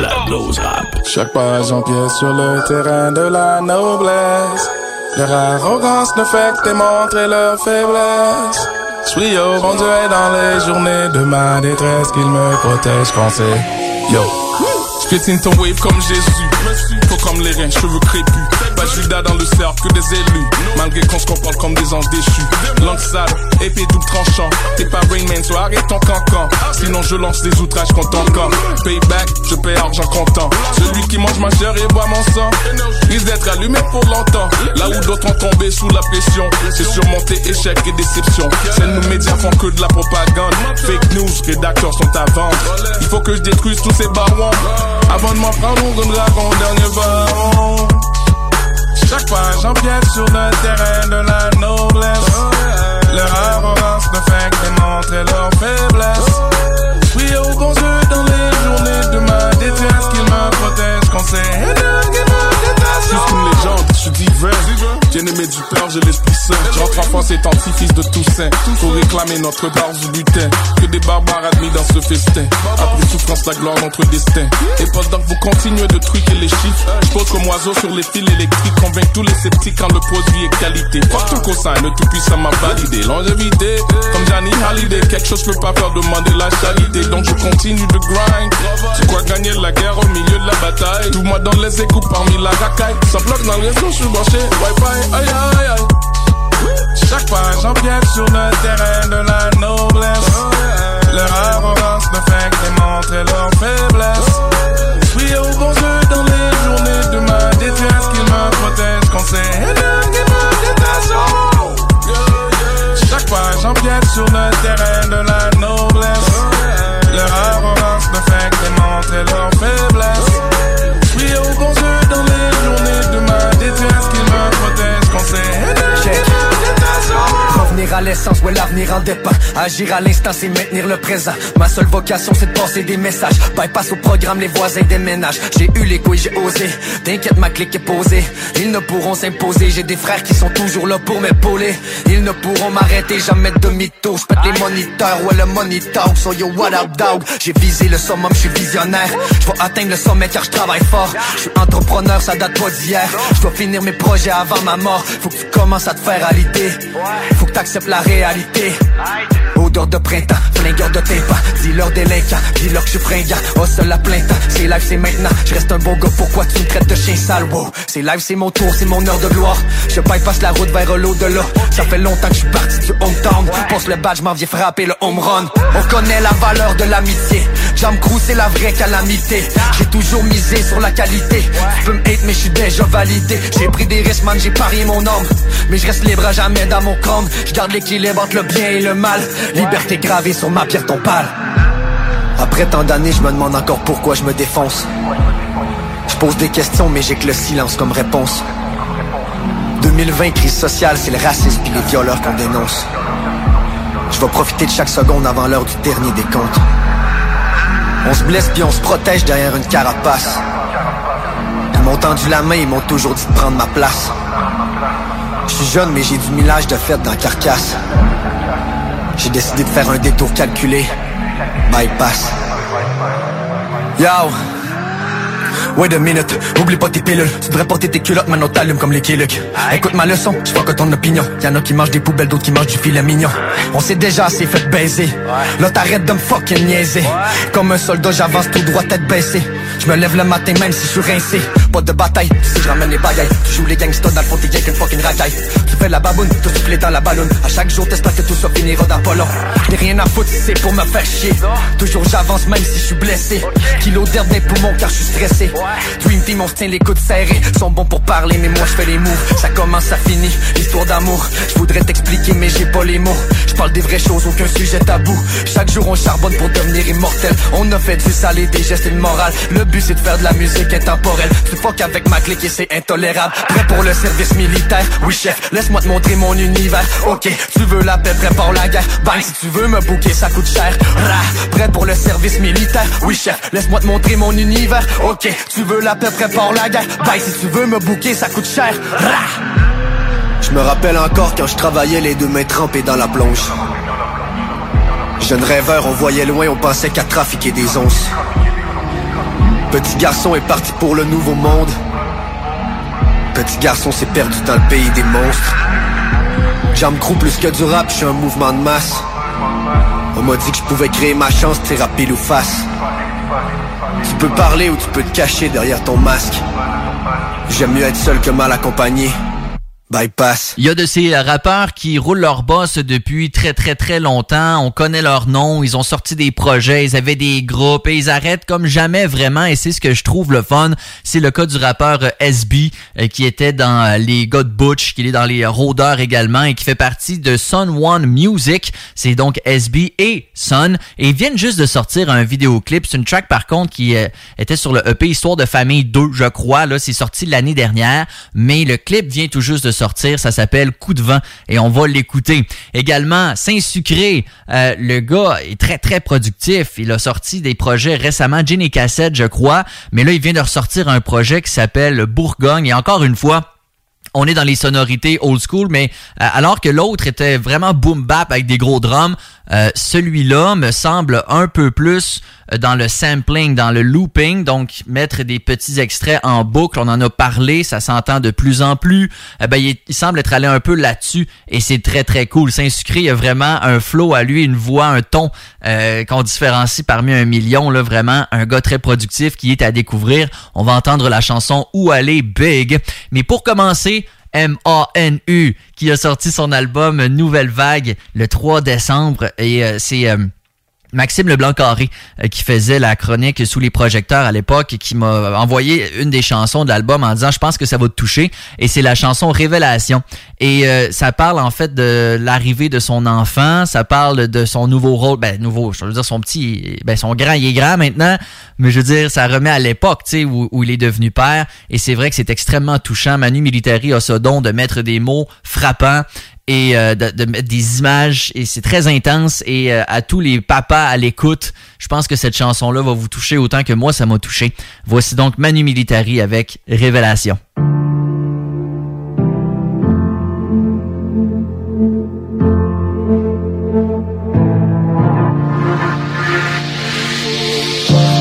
La dose rap. Chaque pas j'empiète sur le terrain de la noblesse. Leur arrogance ne fait que démontrer leur faiblesse. Suis au bon Dieu et dans les journées de ma détresse qu'il me protège quand c'est yo. J'piétine ton wave comme Jésus, faut comme les reins, cheveux crépus. Pas Judas dans le cercle que des élus, malgré qu'on se comporte comme des anges déchus. Langue sale, épée double tranchant, t'es pas Rainman, soit arrête ton cancan. Sinon je lance des outrages contre ton camp. Payback, je paie argent comptant. Celui qui mange ma chair et boit mon sang risque d'être allumé pour longtemps. Là où d'autres ont tombé sous la pression, c'est surmonter échec et déception. Celles nos médias font que de la propagande. Fake news, rédacteurs sont à vendre. Il faut que je détruise tous ces barons avant de m'en prendre on donnera mon dernier baron. Chaque fois j'empiète sur le terrain de la noblesse. Leur arrogance ne fait que démontrer leur faiblesse. J'prie au bon Dieu dans les journées de ma détresse qu'il me protège quand c'est énorme qu'il me déteste. Je suis une légende, je suis divin. Bien aimé du Père, j'ai l'esprit saint. J'entre en France étant fils de Toussaint. Pour réclamer notre barbe ou butin. Que des barbares admis dans ce festin. Après souffrance, la gloire, notre destin. Et pendant que vous continuez de truquer les chiffres, je pose comme oiseau sur les fils électriques. Convainc tous les sceptiques quand le produit est qualité. Porte ton cosin, le tout-puissant m'a validé. Longévité, comme Johnny Hallyday. Quelque chose peut pas faire demander la charité. Donc je continue de grind. C'est quoi gagner la guerre au milieu de la bataille. Tout moi dans les égouts parmi la racaille. Ça bloque dans le réseau, je suis branché Wi-Fi. Aïe aïe aïe. Chaque fois j'empiète sur le terrain de la noblesse. Leur arrogance ne fait que démontrer leur faiblesse. J'prie au bon Dieu dans les journées de ma détresse qu'il me protège quand c'est énorme qu'il me déteste. Chaque fois j'empiète sur le terrain de la noblesse. Leur arrogance ne fait que démontrer leur faiblesse. J'prie au bon Dieu dans les journées de ma détresse qu'il me protège quand c'est énorme. Revenir à l'essence, ouais l'avenir en dépend. Agir à l'instant, c'est maintenir le présent. Ma seule vocation, c'est de passer des messages. Bypass au programme, les voisins déménagent. J'ai eu les couilles, j'ai osé. T'inquiète, ma clique est posée. Ils ne pourront s'imposer. J'ai des frères qui sont toujours là pour m'épauler. Ils ne pourront m'arrêter, jamais demi-tour. J'pète les moniteurs, ouais le monitor. So yo, what up, dog? J'ai visé le summum, j'suis visionnaire. J'vois atteindre le sommet car j'travaille fort. J'suis entrepreneur, ça date pas d'hier. J'dois finir mes projets avant ma mort. Faut que tu commences à te faire à l'idée. Faut que t'acceptes la réalité. Odeur de printemps, flingueur de tympan. Dis-leur délinquant, dis-leur que je suis fringant. Oh, seul à plein temps, c'est live, c'est maintenant. Je reste un bon gars, pourquoi tu me traites de chien sale? Wow, c'est live, c'est mon tour, c'est mon heure de gloire. Je bypass la route vers l'au-delà. Ça fait longtemps que je suis parti du hometown. Pense le badge, m'en viens frapper le home run. On connaît la valeur de l'amitié. Jam Kru, c'est la vraie calamité. J'ai toujours misé sur la qualité. Tu peux me hate, mais je suis déjà validé. J'ai pris des risques, man, j'ai parié mon homme. Mais je reste libre à jamais dans mon crâne. Je garde l'équilibre entre le bien et le mal. Liberté gravée sur ma pierre tombale. Après tant d'années, je me demande encore pourquoi je me défonce. Je pose des questions, mais j'ai que le silence comme réponse. deux mille vingt, crise sociale, c'est le racisme pis les violeurs qu'on dénonce. Je vais profiter de chaque seconde avant l'heure du dernier décompte. On se blesse pis on se protège derrière une carapace. Ils m'ont tendu la main, ils m'ont toujours dit de prendre ma place. Je suis jeune mais j'ai du millage de fête dans la carcasse. J'ai décidé de faire un détour calculé. Bypass. Yo. Wait a minute, oublie pas tes pilules. Tu devrais porter tes culottes, maintenant t'allumes comme les K-Luc. Écoute ma leçon, je vois que ton opinion. Y'en a qui mangent des poubelles, d'autres qui mangent du filet mignon. On s'est déjà assez fait baiser. Là t'arrêtes de me fucking niaiser. Comme un soldat j'avance tout droit tête baissée. Je me lève le matin même si je suis rincé. Pas de bataille, tu sais je ramène les bagailles. Tu joues les gangsters dans le fond t'es gang qu'une fucking racaille. Tu fais la baboune, tout souffler dans la ballonne. À chaque jour t'espères que tout ça finira dans pas long. J'ai rien à foutre, c'est pour me faire chier. Toujours j'avance même si je suis blessé. Kilo d'herbe dans les poumons car je suis stressé. Dream Team, on se tient les coudes serrés. Ils sont bons pour parler, mais moi je fais les moves. Ça commence, ça finit, histoire d'amour. Je voudrais t'expliquer, mais j'ai pas les mots. Je parle des vraies choses, aucun sujet tabou. Chaque jour on charbonne pour devenir immortel. On a fait du salé, des gestes et une morale. Le but c'est de faire de la musique intemporelle. Tu fuck avec ma clique et c'est intolérable. Prêt pour le service militaire, oui chef. Laisse-moi te montrer mon univers. Ok, tu veux la paix, prépare la guerre. Bang, si tu veux me bouquer, ça coûte cher. Rah, prêt pour le service militaire, oui chef. Laisse-moi te montrer mon univers. Ok. Tu veux la paix, prépare la guerre. Bye, si tu veux me bouquer, ça coûte cher. Je me rappelle encore quand je travaillais les deux mains trempées dans la plonge. Jeune rêveur, on voyait loin, on pensait qu'à trafiquer des onces. Petit garçon est parti pour le nouveau monde. Petit garçon s'est perdu dans le pays des monstres. Jam Kru plus que du rap, j'suis un mouvement de masse. On m'a dit que je pouvais créer ma chance, t'es rapide ou face. Tu peux parler ou tu peux te cacher derrière ton masque. J'aime mieux être seul que mal accompagné. Bypass. Il y a de ces rappeurs qui roulent leur boss depuis très très très longtemps. On connaît leur nom, ils ont sorti des projets, ils avaient des groupes et ils arrêtent comme jamais vraiment. Et c'est ce que je trouve le fun. C'est le cas du rappeur S B qui était dans les God Butch, qui est dans les Rodeurs également et qui fait partie de Sun One Music. C'est donc S B et Sun. Et ils viennent juste de sortir un vidéoclip. C'est une track par contre qui était sur le E P Histoire de Famille deux, je crois. Là, c'est sorti l'année dernière, mais le clip vient tout juste de sortir. Sortir, ça s'appelle Coup de vent et on va l'écouter. Également, Saint-Sucré, euh, le gars est très très productif. Il a sorti des projets récemment, Gin et Cassette, je crois, mais là il vient de ressortir un projet qui s'appelle Bourgogne et encore une fois, on est dans les sonorités old school, mais euh, alors que l'autre était vraiment boom bap avec des gros drums, euh, celui-là me semble un peu plus euh, dans le sampling, dans le looping, donc mettre des petits extraits en boucle, on en a parlé, ça s'entend de plus en plus, euh, ben, il, il semble être allé un peu là-dessus et c'est très très cool. Saint-Sucré, il a vraiment un flow à lui, une voix, un ton euh, qu'on différencie parmi un million, là, vraiment un gars très productif qui est à découvrir. On va entendre la chanson Où aller big, mais pour commencer, M A N U qui a sorti son album Nouvelle Vague le trois décembre et euh, c'est euh, Maxime Leblanc-Carré euh, qui faisait la chronique sous les projecteurs à l'époque et qui m'a envoyé une des chansons de l'album en disant je pense que ça va te toucher et c'est la chanson Révélation et euh, ça parle en fait de l'arrivée de son enfant, ça parle de son nouveau rôle, ben nouveau, je veux dire son petit, ben son grand, il est grand maintenant, mais je veux dire ça remet à l'époque, tu sais, où, où il est devenu père et c'est vrai que c'est extrêmement touchant. Manu Militari a ce don de mettre des mots frappants et euh, de, de mettre des images et c'est très intense et euh, à tous les papas à l'écoute, je pense que cette chanson-là va vous toucher autant que moi ça m'a touché. Voici donc Manu Militari avec Révélation.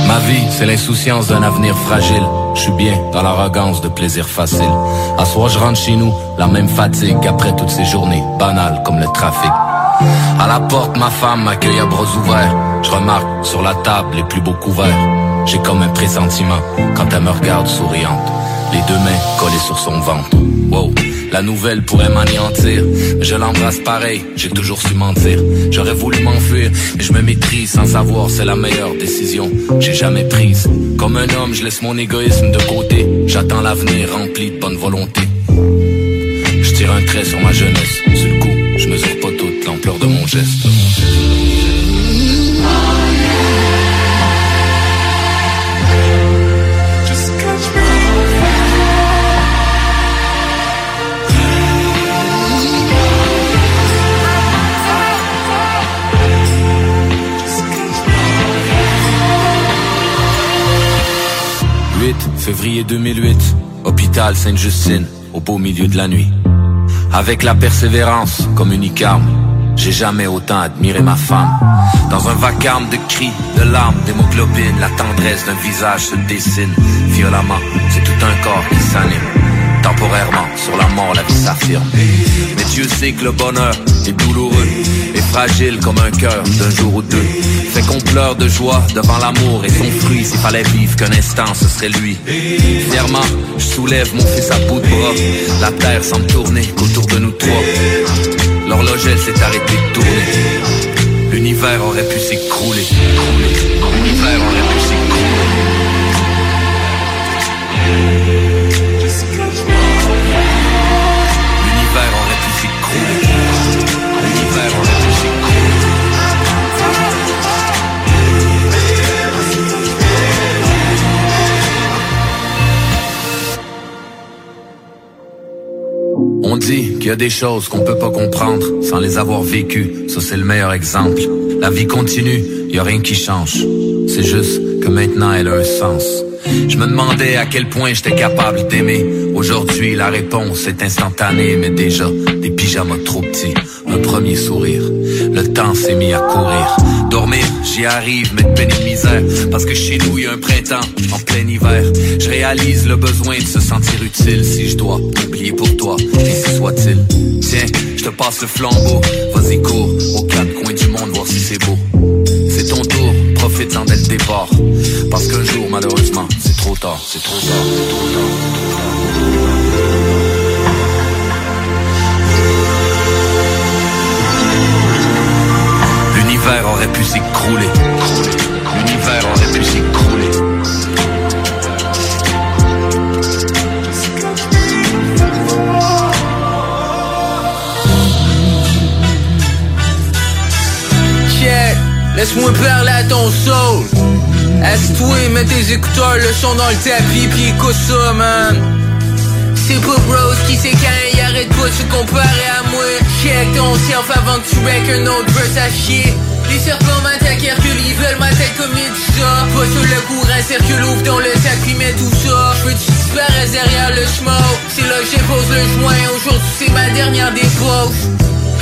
Ma vie, c'est l'insouciance d'un avenir fragile. Je suis bien dans l'arrogance de plaisir facile. À soir, je rentre chez nous, la même fatigue après toutes ces journées banales comme le trafic. À la porte, ma femme m'accueille à bras ouverts. Je remarque sur la table les plus beaux couverts. J'ai comme un pressentiment quand elle me regarde souriante, les deux mains collées sur son ventre. Wow. La nouvelle pourrait m'anéantir, mais je l'embrasse pareil, j'ai toujours su mentir. J'aurais voulu m'enfuir, mais je me maîtrise sans savoir c'est la meilleure décision que j'ai jamais prise. Comme un homme, je laisse mon égoïsme de côté, j'attends l'avenir rempli de bonne volonté. Je tire un trait sur ma jeunesse, sur le coup, je mesure pas toute l'ampleur de mon geste. février deux mille huit, hôpital Sainte-Justine, au beau milieu de la nuit. Avec la persévérance comme une licorne, j'ai jamais autant admiré ma femme. Dans un vacarme de cris, de larmes, d'hémoglobine, la tendresse d'un visage se dessine violemment, c'est tout un corps qui s'anime. Temporairement, sur la mort, la vie s'affirme. Mais Dieu sait que le bonheur est douloureux et fragile comme un cœur d'un jour ou deux. Fait qu'on pleure de joie devant l'amour et son fruit. S'il fallait vivre qu'un instant, ce serait lui. Fièrement, je soulève mon fils à bout de bras. La terre semble tourner qu'autour de nous trois. L'horlogelle s'est arrêtée de tourner. L'univers aurait pu s'écrouler. L'univers aurait pu s'écrouler. On dit qu'il y a des choses qu'on peut pas comprendre sans les avoir vécues, ça c'est le meilleur exemple. La vie continue, y a rien qui change, c'est juste que maintenant elle a un sens. Je me demandais à quel point j'étais capable d'aimer. Aujourd'hui la réponse est instantanée, mais déjà des pyjamas trop petits, un premier sourire. le temps s'est mis à courir. Dormir, j'y arrive, mais de peine et misère, parce que chez nous, il y a un printemps en plein hiver. Je réalise le besoin de se sentir utile, si je dois oublier pour toi, ici soit-il. Tiens, je te passe le flambeau, vas-y cours, aux quatre coins du monde, voir si c'est beau. C'est ton tour, profite-en dès le départ, parce qu'un jour, malheureusement, c'est trop tard, c'est trop tard, c'est trop tard, c'est trop tard. L'univers aurait pu s'écrouler. L'univers aurait pu s'écrouler. Yeah, laisse-moi parler à ton soul. Asse-toi, mets tes écouteurs, le son dans le tapis, pis écoute ça, man. C'est pas bros qui sait quand il arrête pas de se comparer à moi. Check ton self avant que tu mets qu'un autre verse à chier. Les serpents m'attaquent, Hercule, ils veulent ma tête comme ils disent ça. Pas sur le courant, Hercule ouvre dans le sac, puis met tout ça. Je veux que tu disparaisses derrière le smoke. C'est là que j'épose le joint, aujourd'hui c'est ma dernière dépose.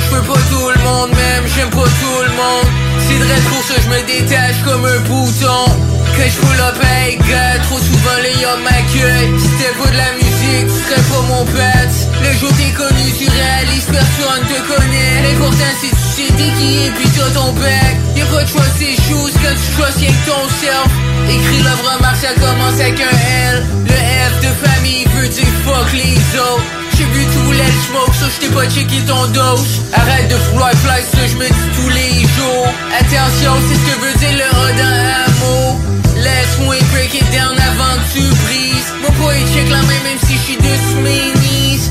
Je veux pas tout le monde, même j'aime pas tout le monde. C'est drôle pour ça, je me détache comme un bouton. Quand je pull up, hey gars, trop souvent les hommes m'accueillent. Si t'es pas de la musique, tu serais pas mon pet. Le jour t'es connu, tu réalises, personne te connaît. L'important c'est tu sais t'es qui et pis t'as ton bec. Y'a pas de choix ces choses, quand tu choisis avec ton self. Écris l'œuvre remarque, ça commence avec un L. Le F de famille veut dire fuck les autres. J'ai vu tu voulais le smoke, ça j't'ai pas checké ton dose. Arrête de vouloir fly, ça j'me dis tous les jours. Attention, c'est ce que veut dire le A dans un mot. Laisse-moi break it down avant que tu brises. Mon poids il check la main même si j'suis dessus mes knees.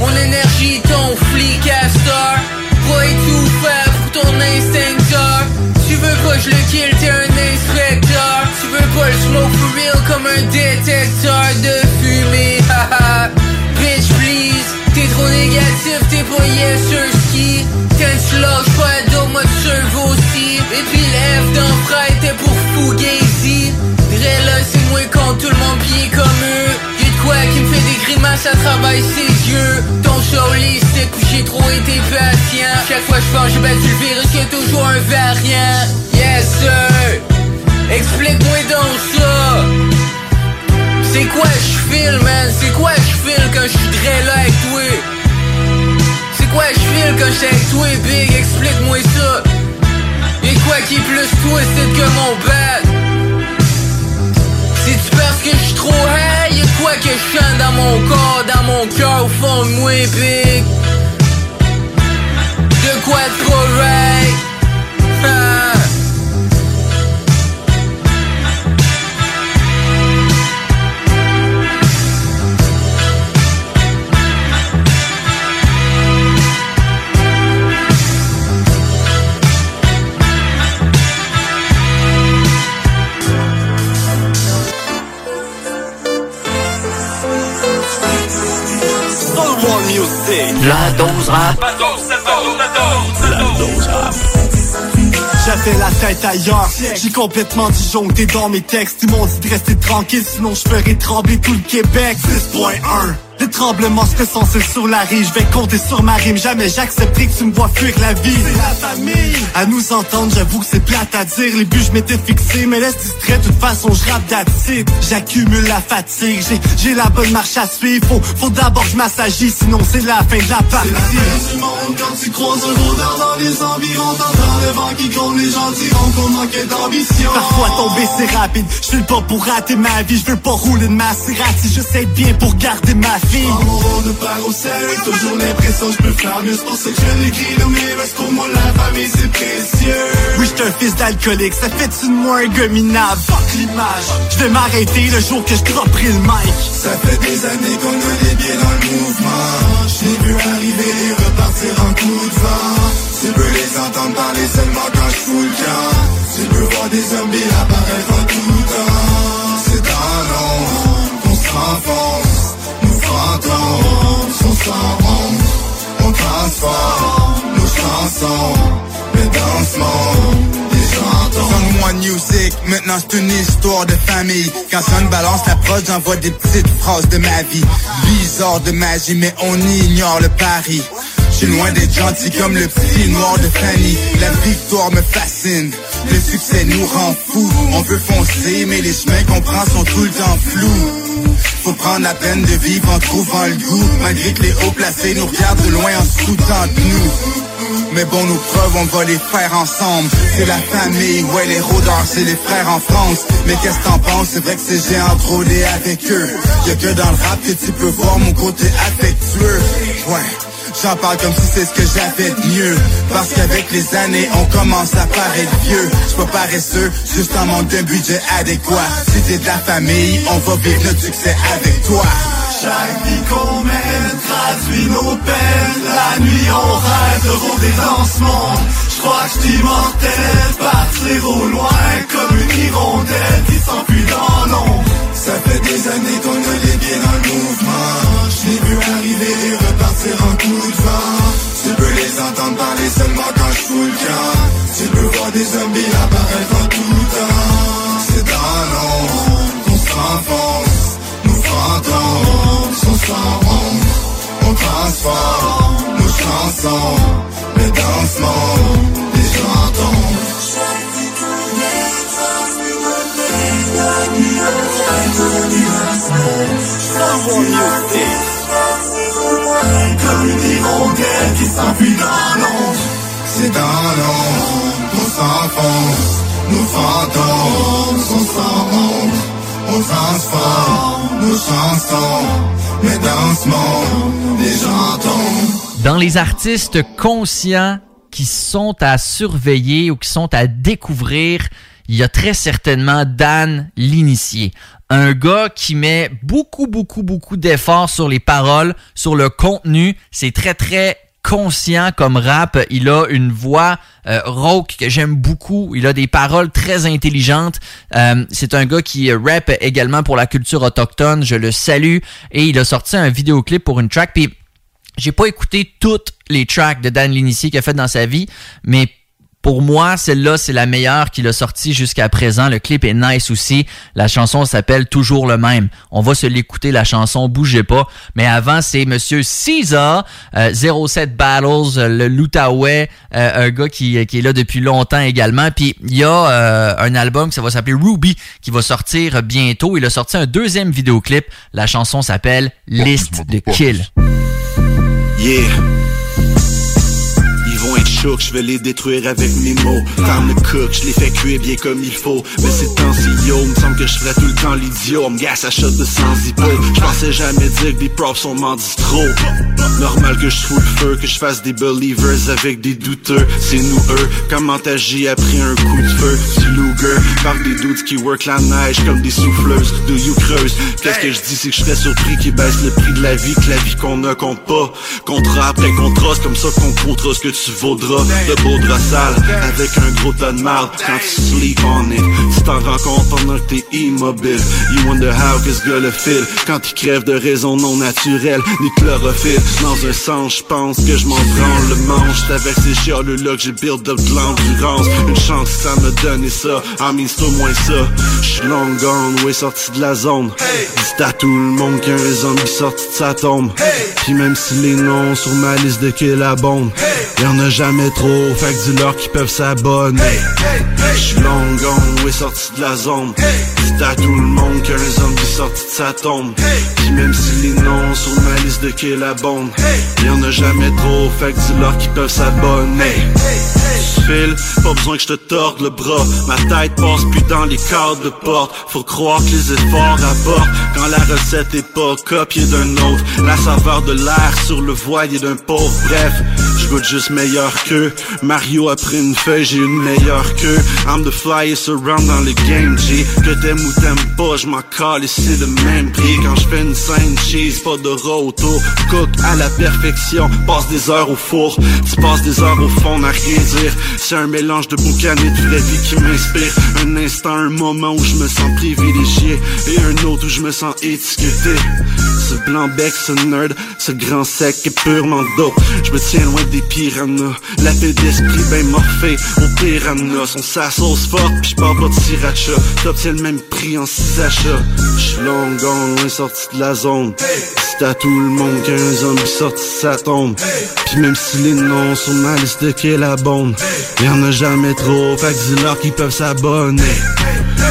Mon énergie ton flic à star. Boy tout faire pour ton instincteur. Tu veux pas j'le kill, t'es un inspecteur. Tu veux pas le smoke for real comme un détecteur de fumée. Haha, bitch please. T'es trop négatif, t'es pas yes sur ski. T'es un slug, j'pas à dos, moi tu serves aussi. Et puis l'F d'un frère, t'es pour Fugazi. Dre là, c'est moi quand tout le monde pis comme eux. Y'a de quoi qui me fait des grimaces, ça travaille ses yeux. Ton show liste, puis j'ai trop été patient. Chaque fois je pense j'ai battu le virus, y'a toujours un variant. Yes sir, explique-moi donc ça. C'est quoi j'file, man? C'est quoi j'file quand j'suis Dre là avec toi? C'est quoi j'file quand j'suis avec toi, big? Explique-moi ça. Et quoi qui plus twisted que mon bad? C'est-tu parce que j'suis trop high? Y'a quoi que je chante dans mon corps, dans mon cœur, au fond de moi, big? De quoi de trop right? Ah. La dose rap. La dose, la dose, la dose, la dose rap. J'avais la tête ailleurs, j'ai complètement disjoncté dans mes textes. Ils m'ont dit de rester tranquille, sinon je ferais trembler tout le Québec. six point un Les tremblements seraient censés sur la rive. Je vais compter sur ma rime, jamais j'accepterai que tu me vois fuir la vie. C'est la famille. À nous entendre, j'avoue que c'est plate à dire. Les buts je m'étais fixé, mais laisse distrait. De toute façon je rappe d'attitude. J'accumule la fatigue, j'ai, j'ai la bonne marche à suivre. Faut, faut d'abord que je m'assagis, sinon c'est la fin de la partie. C'est la fin du monde quand tu croises un rôdeur dans les environs. T'entends le vent qui gronde, les gens diront qu'on manquait d'ambition. Parfois tomber c'est rapide, je fais pas pour rater ma vie. Je veux pas rouler de Maserati, je sais bien pour garder ma vie. En mon rôle de part au sérieux, toujours l'impression je peux faire mieux. C'est pour ça que je l'écris dans mes verses, pour moi la famille c'est précieux. Oui j'suis un fils d'alcoolique, ça fait-tu de moi un gars minable? Fuck l'image, je vais m'arrêter le jour que je dropperai le mic. Ça fait des années qu'on est bien dans le mouvement. J'l'ai vu arriver et repartir en coup de vent. Tu peux les entendre parler seulement quand je fous le camp. Tu peux voir des zombies apparaître en tout temps. C'est dans l'ombre qu'on s'enfonce. Sont sans honte, on transforme nos chansons. Mais dans ce monde, les gens tombent. Sans moi music, maintenant c'est une histoire de famille. Quand ça me balance la prod, j'envoie des petites phrases de ma vie. Bizarre de magie, mais on ignore le pari. J'suis loin d'être gentil comme le petit noir de Fanny. La victoire me fascine, le succès nous rend fous. On veut foncer mais les chemins qu'on prend sont tout le temps flous. Faut prendre la peine de vivre en trouvant le goût, malgré que les hauts placés nous regardent de loin en se foutant de nous. Mais bon, nos preuves, on va les faire ensemble. C'est la famille, ouais, les rôdeurs, c'est les frères en France. Mais qu'est-ce t'en penses? C'est vrai que c'est géant drôlé avec eux. Y'a que dans le rap que tu peux voir mon côté affectueux. Ouais, j'en parle comme si c'est ce que j'avais de mieux. Parce qu'avec les années, on commence à paraître vieux. J'suis pas paresseux, juste en manque d'un budget adéquat. Si t'es de la famille, on va vivre notre succès avec toi. Chaque vie qu'on mène traduit nos peines. La nuit on rêve de rôder dans ce monde. J'crois que j'suis immortel, partir au loin comme une hirondelle qui s'enfuit dans l'ombre. Ça fait des années qu'on a les pieds dans le mouvement. J'l'ai vu arriver et repartir en coup de vent. Tu peux les entendre parler seulement quand j'fous le camp. Tu peux voir des zombies apparaître en tout temps. C'est dans l'ombre qu'on s'enfonce. Fantômes sont sans honte. On transforme nos chansons. Mais dans ce monde, les gens tombent. Chaque vie qu'on est, transmis au pays. La nuit au train de l'universel. Transmuté, transmis au loin. Comme une hirondelle qui s'enfuit dans l'ombre. C'est dans l'ombre qu'on s'enfonce. Nos fantômes sont sans honte. On transforme nos chansons, mais dans ce monde, les gens tombent. Dans les artistes conscients qui sont à surveiller ou qui sont à découvrir, il y a très certainement Dan l'Initié. Un gars qui met beaucoup, beaucoup, beaucoup d'efforts sur les paroles, sur le contenu. C'est très, très conscient comme rap. Il a une voix euh, rauque que j'aime beaucoup. Il a des paroles très intelligentes. Euh, c'est un gars qui rappe également pour la culture autochtone. Je le salue. Et il a sorti un vidéoclip pour une track. Puis j'ai pas écouté toutes les tracks de Dan l'Initié qu'il a fait dans sa vie, mais pour moi, celle-là, c'est la meilleure qu'il a sortie jusqu'à présent. Le clip est nice aussi. La chanson s'appelle Toujours le même. On va se l'écouter, la chanson, bougez pas. Mais avant, c'est Monsieur Caesar, euh, zéro sept Battles, euh, le l'Outaouais, euh, un gars qui, qui est là depuis longtemps également. Puis il y a euh, un album qui va s'appeler Ruby, qui va sortir bientôt. Il a sorti un deuxième vidéoclip. La chanson s'appelle List de Kill. Yeah. Je vais les détruire avec mes mots. Time to cook, je les fais cuire bien comme il faut. Mais c'est tant si yo, me semble que je ferais tout le temps l'idiot. On me gasse à shot de cent zippo. Je pensais jamais dire que des props on m'en dit trop. Normal que je fous le feu, que je fasse des believers avec des douteux. C'est nous eux, comment t'agis après un coup de feu. Du Luger, par des doutes qui work la neige comme des souffleuses. De you creuse, qu'est-ce que je dis, c'est que je serais surpris qu'ils baissent le prix de la vie. Que la vie qu'on ne compte pas, contrat après contrat, c'est comme ça qu'on comptera ce que tu vaudras. De beau drap sale, avec un gros tas de marde. Quand tu sleep on it, tu t'en rends compte pendant que t'es immobile. You wonder how que ce gars le file. Quand il crève de raisons non naturelles, ni chlorophylle. Dans un sens, j'pense que je m'en branle le manche. C'est avec ces chialeux-là que j'ai build up de l'endurance. Une chance ça me donne ça, I mean c'est au moins ça. J'suis long gone, ouais sorti de la zone. Dis à tout le monde qu'un zombie sorti de sa tombe. Pis même si les noms sur ma liste de kill abondent, y'en a jamais trop, fait que du leur qui peuvent s'abonner. Hey, hey, hey. J'suis long gone, ouais sorti de la zone. Hey. Dites à tout le monde qu'un zombie sorti de sa tombe. Hey. Pis même si les noms sur ma liste de kill abondent, hey, y'en a jamais trop, fait que du leur qui peuvent s'abonner. Hey, hey, hey. File, pas besoin que je te torde le bras. Ma tête passe plus dans les cadres de porte. Faut croire que les efforts apportent quand la recette est pas copiée d'un autre. La saveur de l'air sur le voilier d'un pauvre. Bref, je goûte juste meilleur qu'eux. Mario après une feuille, j'ai une meilleure queue. I'm the flyest around dans le game, G. Que t'aimes ou t'aimes pas, je m'en cale et c'est le même prix. Quand je fais une scène cheese, pas de roto. Cook à la perfection, passe des heures au four. Tu passes des heures au fond, n'a rien dire. C'est un mélange de boucan et de vraie vie qui m'inspire. Un instant, un moment où je me sens privilégié, et un autre où je me sens étiqueté. Ce blanc bec, ce nerd, ce grand sec est purement dope. Je me tiens loin des piranhas, la paix d'esprit ben morphée au piranhas. On s'assauce fort pis j'pars pas de sriracha. T'obtiens le même prix en six achats. J'suis long gone, loin sorti de la zone. c'est à tout le monde qu'un zombie sorti sa tombe. Pis même si les noms sont ma liste de qu'est la bombe, y'en a jamais trop, fait que dis-leur qu'ils peuvent s'abonner.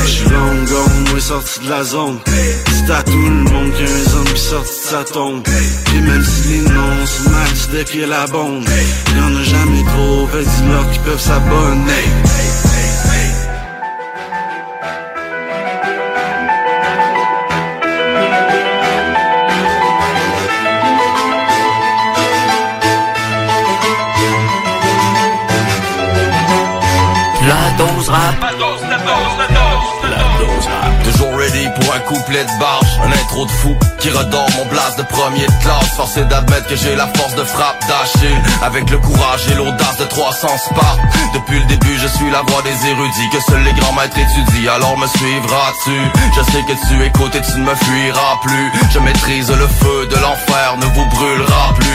J'suis long gone, moi sorti de la zone. C'est à tout le monde qu'un zombie sorti sa tombe. Pis même si les noms sont ma liste de qu'est la bombe, y'en a jamais trop, fait que dis-leur qu'ils peuvent s'abonner. La dose rap, la dose, la dose, la dose, la dose rap. Toujours ready pour un couplet de barge, un intro de fou qui redore mon blast de premier de classe. Forcé d'admettre que j'ai la force de frappe d'Achille, avec le courage et l'audace de trois cents Spartes. Depuis le début je suis la voix des érudits, que seuls les grands maîtres étudient, alors me suivras-tu? Je sais que tu écoutes et tu ne me fuiras plus. Je maîtrise le feu de l'enfer, ne vous brûlera plus.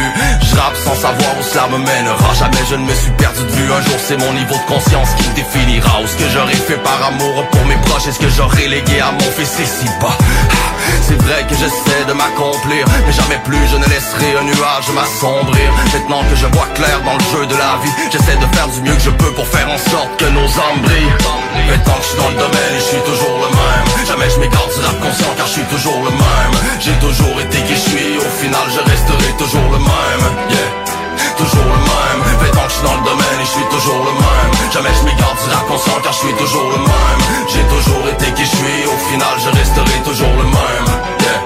Je rappe sans savoir où cela me mènera, jamais je ne me suis perdu de vue. Un jour c'est mon niveau de conscience qui me définira, ou ce que j'aurais fait par amour pour mes proches, est-ce que j'aurais légué à mon fils ici bas. C'est vrai que j'essaie de m'accomplir, mais jamais plus je ne laisserai un nuage m'assombrir. Maintenant que je vois clair dans le jeu de la vie, j'essaie de faire du mieux que je peux pour faire en sorte que nos âmes brillent. Mais tant que je suis dans le domaine, je suis toujours le même. Jamais je m'écarte du rap conscient car je suis toujours le même. J'ai toujours été qui je suis, au final je resterai toujours le même. Yeah. Toujours le même, mais tant que je suis dans le domaine et je suis toujours le même. Jamais je m'égare du rap conscient car je suis toujours le même. J'ai toujours été qui je suis, au final je resterai toujours le même. Yeah.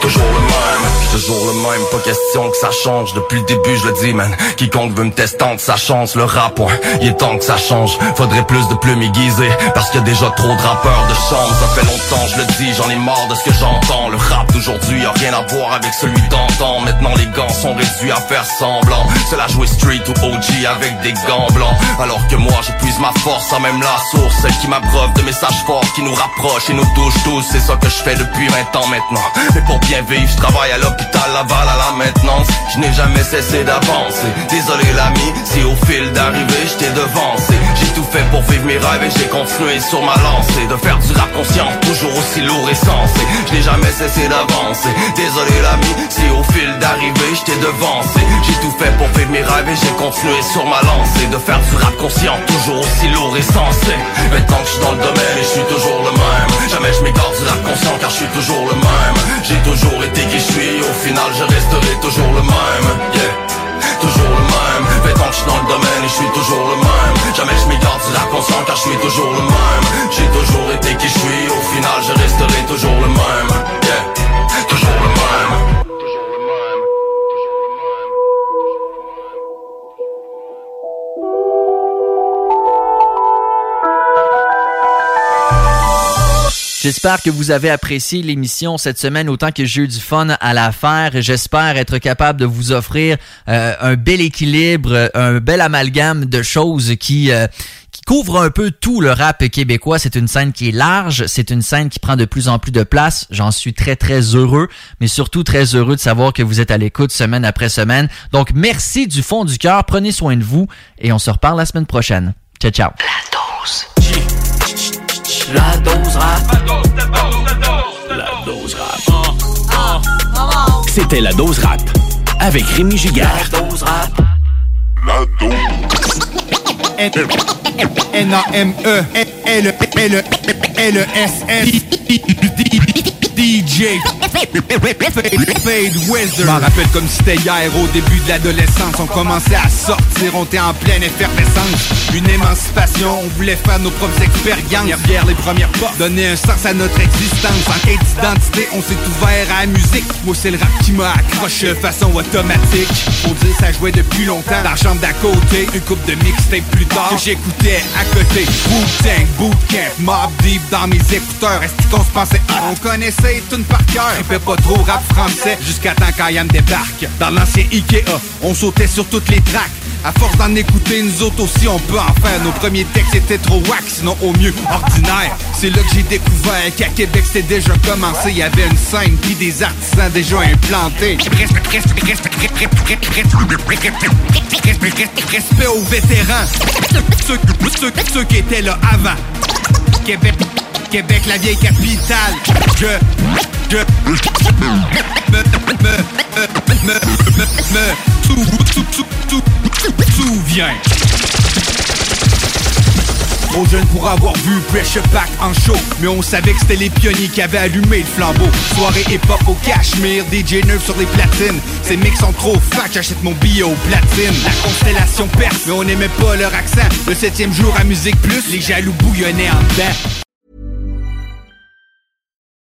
Toujours le même, toujours le même, pas question que ça change. Depuis le début je le dis man, quiconque veut me tester tente sa chance. Le rap, ouais, il est temps que ça change. Faudrait plus de plumes aiguisées, parce qu'il y a déjà trop de rappeurs de chambre. Ça fait longtemps je le dis, j'en ai marre de ce que j'entends. Le rap d'aujourd'hui a rien à voir avec celui d'antan. Maintenant les gants sont réduits à faire semblant. C'est la jouer street ou O G avec des gants blancs, alors que moi je puise ma force en même la source, celle qui m'abreuve de messages forts qui nous rapprochent et nous touchent tous. C'est ça que je fais depuis vingt ans maintenant. Mais pour bien vivre je travaille à l'hôpital Laval à la maintenance. Je n'ai jamais cessé d'avancer, désolé l'ami si au fil d'arrivée je t'ai devancé. J'ai tout fait pour vivre mes rêves et j'ai continué sur ma lancée, de faire du rap conscient toujours aussi lourd et sensé. Je n'ai jamais cessé d'avancer, désolé l'ami si au fil d'arrivée je t'ai devancé. J'ai tout fait pour vivre mes rêves et j'ai continué sur ma lancée, de faire du rap conscient toujours aussi lourd et sensé. Mais tant que je suis dans le domaine et je suis toujours le même, jamais je m'égare du rap conscient car je suis toujours le même. J'ai toujours été qui je suis, au final je resterai toujours le même. Yeah, toujours le même, mais tant que je suis dans le domaine et je suis toujours le même. Jamais je m'égare du rap conscient car je suis toujours le même. J'ai toujours été qui je suis, au final je resterai toujours le même. Yeah, toujours le même. J'espère que vous avez apprécié l'émission cette semaine autant que j'ai eu du fun à la faire. J'espère être capable de vous offrir euh, un bel équilibre, un bel amalgame de choses qui... Euh qui couvre un peu tout le rap québécois. C'est une scène qui est large, c'est une scène qui prend de plus en plus de place. J'en suis très, très heureux, mais surtout très heureux de savoir que vous êtes à l'écoute semaine après semaine. Donc, merci du fond du cœur, prenez soin de vous et on se reparle la semaine prochaine. Ciao, ciao. La dose. La dose rap. La dose, la dose, la dose, la dose rap. Oh, oh. C'était La Dose Rap avec Rémi Giguère. La dose rap. La dose. N-A-M-E L-E-L-E-L-E-S-S D J Fade Wizard. M'en rappelle comme si c'était hier. Au début de l'adolescence, on commençait à sortir, on était en pleine effervescence. Une émancipation, on voulait faire nos propres expériences. Derrière les premières portes, donner un sens à notre existence. En quête d'identité, on s'est ouvert à la musique. Moi c'est le rap qui m'a accroché de façon automatique. Faut dire ça jouait depuis longtemps dans la chambre d'à côté. Une couple de mixtape plus tard que j'écoutais à côté. Wu-Tang, Bootcamp, Mobb Deep dans mes écouteurs. Est-ce qu'on se pensait ah, on connaissait tout par cœur, on fait pas trop rap français jusqu'à temps qu'Ayam débarque. Dans l'ancien Ikea, on sautait sur toutes les tracks. À force d'en écouter, nous autres aussi on peut en faire. Nos premiers textes étaient trop wack, sinon au mieux ordinaire. C'est là que j'ai découvert qu'à Québec c'était déjà commencé. Il y avait une scène puis des artisans déjà implantés. Respect aux vétérans, ceux, ceux, ceux qui étaient là avant. Québec Québec, la vieille capitale. Je, je, me, me, me, me, me, souviens. Trop jeune pour avoir vu Pressure Pack en show, mais on savait que c'était les pionniers qui avaient allumé le flambeau. Soirée hip-hop au Cachemire, D J neuf sur les platines. Ces mecs sont trop fat, j'achète mon billet au platine. La constellation perse, mais on aimait pas leur accent. Le septième jour à Musique Plus, les jaloux bouillonnaient en dedans.